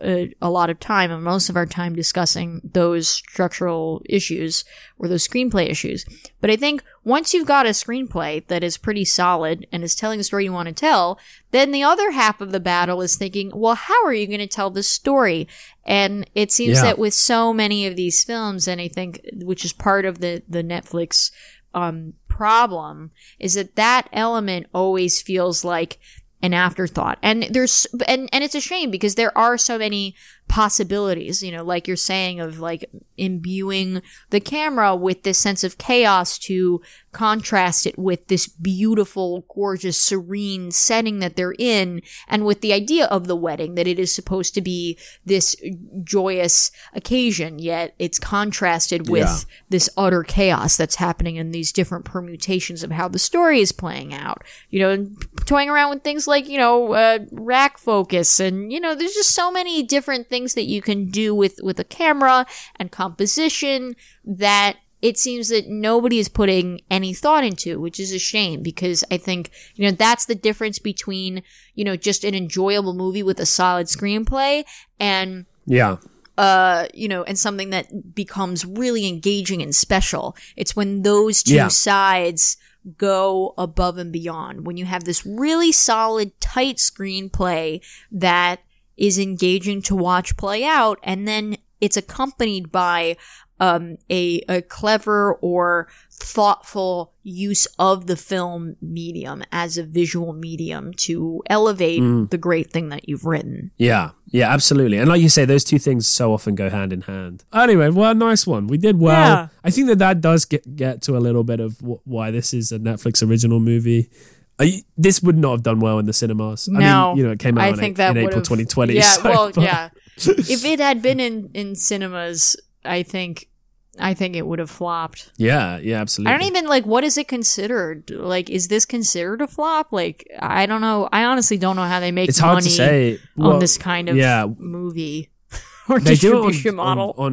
a, a lot of time and most of our time discussing those structural issues or those screenplay issues, but I think once you've got a screenplay that is pretty solid and is telling the story you want to tell, then the other half of the battle is thinking, well, how are you going to tell this story? And it seems yeah. that with so many of these films, and I think which is part of the the Netflix um problem, is that that element always feels like an afterthought. And there's and, and it's a shame, because there are so many possibilities, you know, like you're saying, of like imbuing the camera with this sense of chaos to contrast it with this beautiful, gorgeous, serene setting that they're in, and with the idea of the wedding, that it is supposed to be this joyous occasion, yet it's contrasted with yeah. this utter chaos that's happening in these different permutations of how the story is playing out, you know, and toying around with things like, you know, uh, rack focus, and, you know, there's just so many different things that you can do with with a camera and composition that it seems that nobody is putting any thought into, which is a shame, because I think, you know, that's the difference between, you know, just an enjoyable movie with a solid screenplay and yeah uh you know and something that becomes really engaging and special. It's when those two yeah. sides go above and beyond, when you have this really solid, tight screenplay that is engaging to watch play out, and then it's accompanied by um, a, a clever or thoughtful use of the film medium as a visual medium to elevate mm. the great thing that you've written. Yeah, yeah, absolutely. And like you say, those two things so often go hand in hand. Anyway, well, nice one. We did well. Yeah. I think that that does get, get to a little bit of w- why this is a Netflix original movie. You, this would not have done well in the cinemas. No, I mean, you know, it came out I in, think a, that in April twenty twenty. Yeah, so, well, but. yeah. If it had been in, in cinemas, I think I think it would have flopped. Yeah, yeah, absolutely. I don't even, like, what is it considered? Like, is this considered a flop? Like, I don't know. I honestly don't know how they make it's money hard to say. on well, this kind of yeah. movie or they distribution do it on, model. On,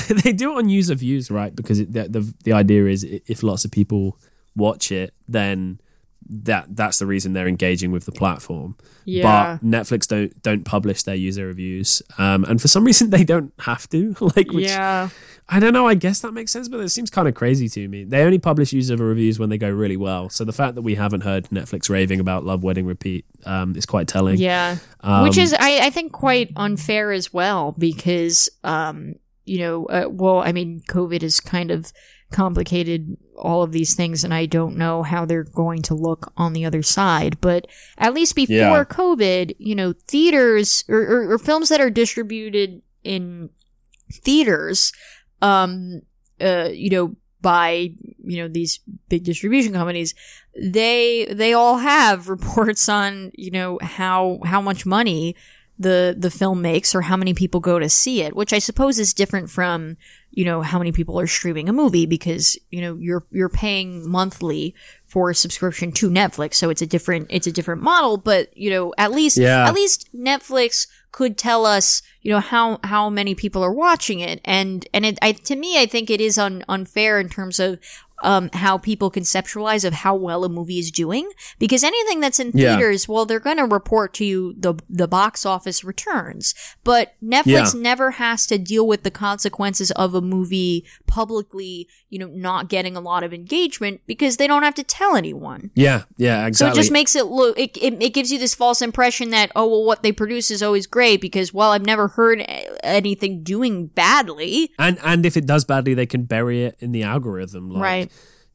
on they do it on user views, right? Because it, the, the the idea is if lots of people watch it, then that that's the reason they're engaging with the platform. Yeah. But Netflix don't don't publish their user reviews, um, and for some reason they don't have to. Like, which, yeah. I don't know. I guess that makes sense, but it seems kind of crazy to me. They only publish user reviews when they go really well. So the fact that we haven't heard Netflix raving about Love Wedding Repeat um, is quite telling. Yeah, um, which is I, I think quite unfair as well, because um, you know, uh, well, I mean, COVID is kind of complicated all of these things, and I don't know how they're going to look on the other side, but at least before yeah. COVID, you know, theaters or, or, or films that are distributed in theaters um uh you know by you know these big distribution companies, they they all have reports on you know how how much money the the film makes or how many people go to see it, which I suppose is different from you know how many people are streaming a movie, because you know you're you're paying monthly for a subscription to Netflix, so it's a different it's a different model. But you know at least yeah. at least Netflix could tell us you know how how many people are watching it, and and it I, to me I think it is un, unfair in terms of um how people conceptualize of how well a movie is doing, because anything that's in theaters yeah. well they're going to report to you the the box office returns, but Netflix yeah. never has to deal with the consequences of a movie publicly you know not getting a lot of engagement, because they don't have to tell anyone. Yeah, yeah, exactly. So it just makes it look it, it, it gives you this false impression that oh well what they produce is always great, because well I've never heard anything doing badly, and and if it does badly they can bury it in the algorithm, like, right.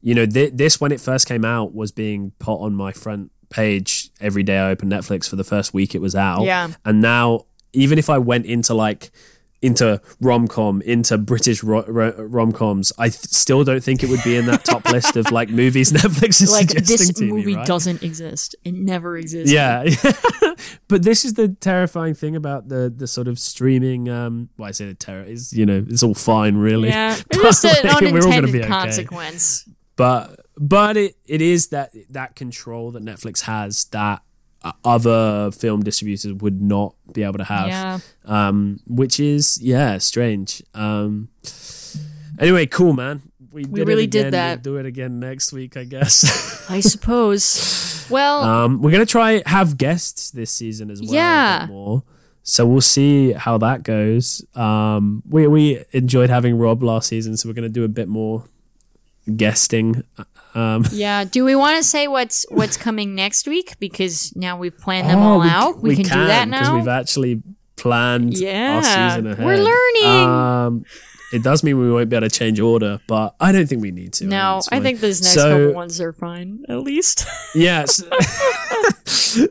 You know, th- this, when it first came out, was being put on my front page every day I opened Netflix for the first week it was out. Yeah. And now, even if I went into like, into rom-com, into British ro- ro- rom-coms, I th- still don't think it would be in that top list of like movies Netflix is like, suggesting to me, Like, this movie right? doesn't exist. It never exists. Yeah. But this is the terrifying thing about the the sort of streaming, um, well, I say the terror is, you know, it's all fine, really. Yeah, it's just an like, unintended consequence. Okay. But but it, it is that that control that Netflix has that other film distributors would not be able to have, yeah. um, which is, yeah, strange. Um, anyway, cool, man. We, we did really did that. We'll do it again next week, I guess. I suppose. Well, um, we're going to try have guests this season as well. Yeah. More. So we'll see how that goes. Um, we, we enjoyed having Rob last season, so we're going to do a bit more guesting. Um yeah do we want to say what's what's coming next week, because now we've planned them oh, all we, out we, we can, can do that now because we've actually planned yeah our season ahead. We're learning. Um it does mean we won't be able to change order, but I don't think we need to. No, I think those next so, couple ones are fine at least. Yeah, so,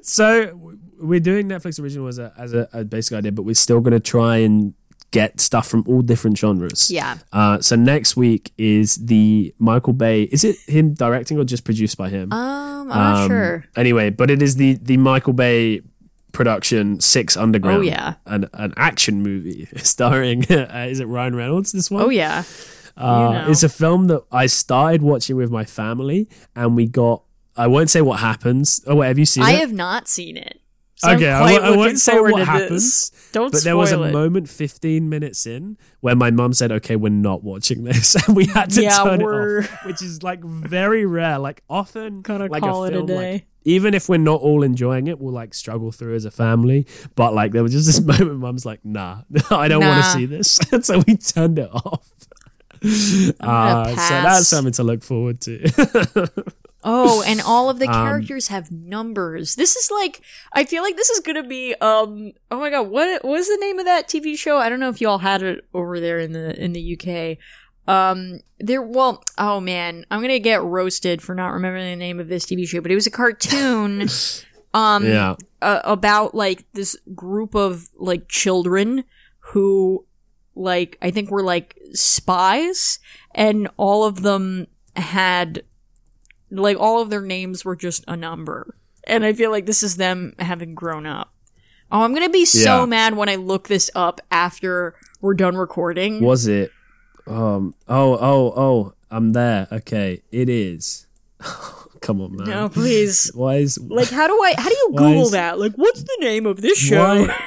so we're doing Netflix original as a as a, a basic idea, but we're still going to try and get stuff from all different genres. Yeah. Uh, so next week is the Michael Bay. Is it him directing or just produced by him? Um, I'm not um, sure. Anyway, but it is the the Michael Bay production Six Underground. Oh yeah. An an action movie starring uh, is it Ryan Reynolds? This one. Oh yeah. Uh, you know. It's a film that I started watching with my family, and we got. I won't say what happens. Oh wait, have you seen I it? I have not seen it. So okay, I, I won't say what happens, Don't but there was a it. moment fifteen minutes in where my mum said, okay, we're not watching this. And we had to yeah, turn we're... it off, which is like very rare. Like often, Gotta like call a film, it a day. Like, even if we're not all enjoying it, we'll like struggle through as a family. But like there was just this moment mum's like, nah, I don't nah. want to see this. And so we turned it off. Uh, so that's something to look forward to. Oh, and all of the characters um, have numbers. This is like, I feel like this is going to be, um, oh my God, what, what is the name of that T V show? I don't know if y'all had it over there in the, in the U K. Um, there, well, oh man, I'm going to get roasted for not remembering the name of this T V show, but it was a cartoon, um, yeah. uh, about like this group of like children who like, I think were like spies, and all of them had like all of their names were just a number, and I feel like this is them having grown up. Oh, I'm gonna be so yeah. mad when I look this up after we're done recording. Was it? Um. Oh. Oh. Oh. I'm there. Okay. It is. Come on, man. No, please. Why is like how do I? How do you Google is, that? Like, what's the name of this show? Why,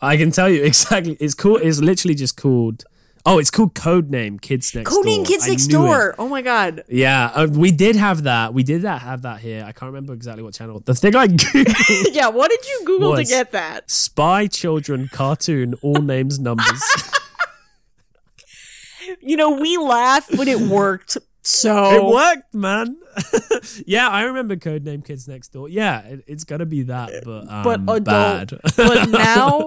I can tell you exactly. It's called. It's literally just called. Oh, it's called Codename: Kids Next Door. Codename: Kids Next Door. Oh my god. Yeah, uh, we did have that. We did that, have that here. I can't remember exactly what channel. The thing I googled. Yeah, what did you Google to get that? Spy children cartoon. All names numbers. You know, we laughed, but it worked. So it worked, man. Yeah, I remember Codename: Kids Next Door. Yeah, it, it's gonna be that, but um, but adult, bad. But now,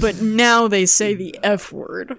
but now they say the F word.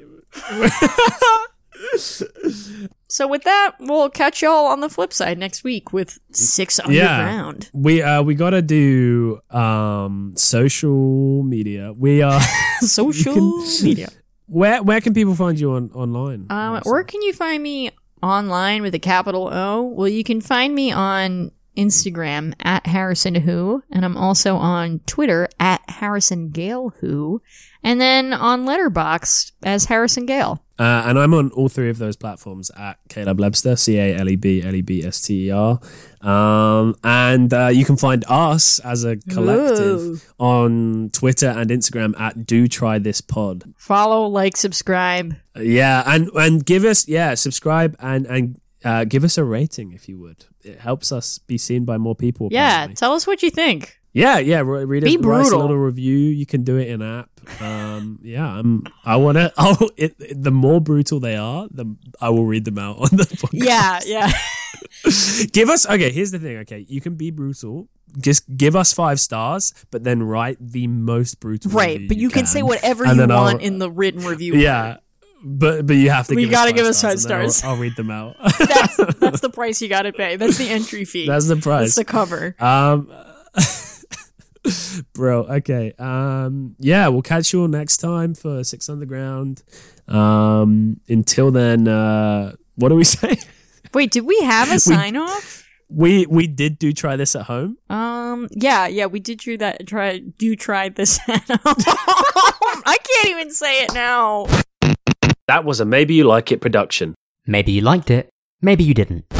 So with that, we'll catch y'all on the flip side next week with Six Underground. Yeah. We uh we gotta do um social media. We are social can, media. Where where can people find you on online? Um, or can you find me online with a capital O? Well, you can find me on Instagram at Harrison Who, and I'm also on Twitter at Harrison Gale Who, and then on Letterboxd as Harrison Gale. Uh, and I'm on all three of those platforms at Caleb Lebster, C A L E B L E B S T E R. Um, and uh, you can find us as a collective Ooh. on Twitter and Instagram at Do Try This Pod. Follow, like, subscribe. Yeah, and, and give us, yeah, subscribe and, and uh, give us a rating if you would. It helps us be seen by more people. Yeah, personally. Tell us what you think. Yeah, yeah, read it. Be brutal. A little review. You can do it in app. Um, yeah, I'm. I want to. Oh, it, it, the more brutal they are, the I will read them out on the podcast. Yeah, yeah. Give us. Okay, here's the thing. Okay, you can be brutal. Just give us five stars, but then write the most brutal. Right, review but you, you can, can say whatever you want I'll, in the written review. Yeah, word. but but you have to. We give gotta us give us five stars. I'll, I'll read them out. that's that's the price you gotta pay. That's the entry fee. That's the price. That's the cover. Um. Bro, okay. Um, yeah, we'll catch you all next time for Six Underground. Um, until then, uh, what do we say? Wait, did we have a sign we, off? We we did do try this at home. Um, yeah, yeah, we did do that. Try do try this at home. I can't even say it now. That was a Maybe You Like It production. Maybe you liked it. Maybe you didn't.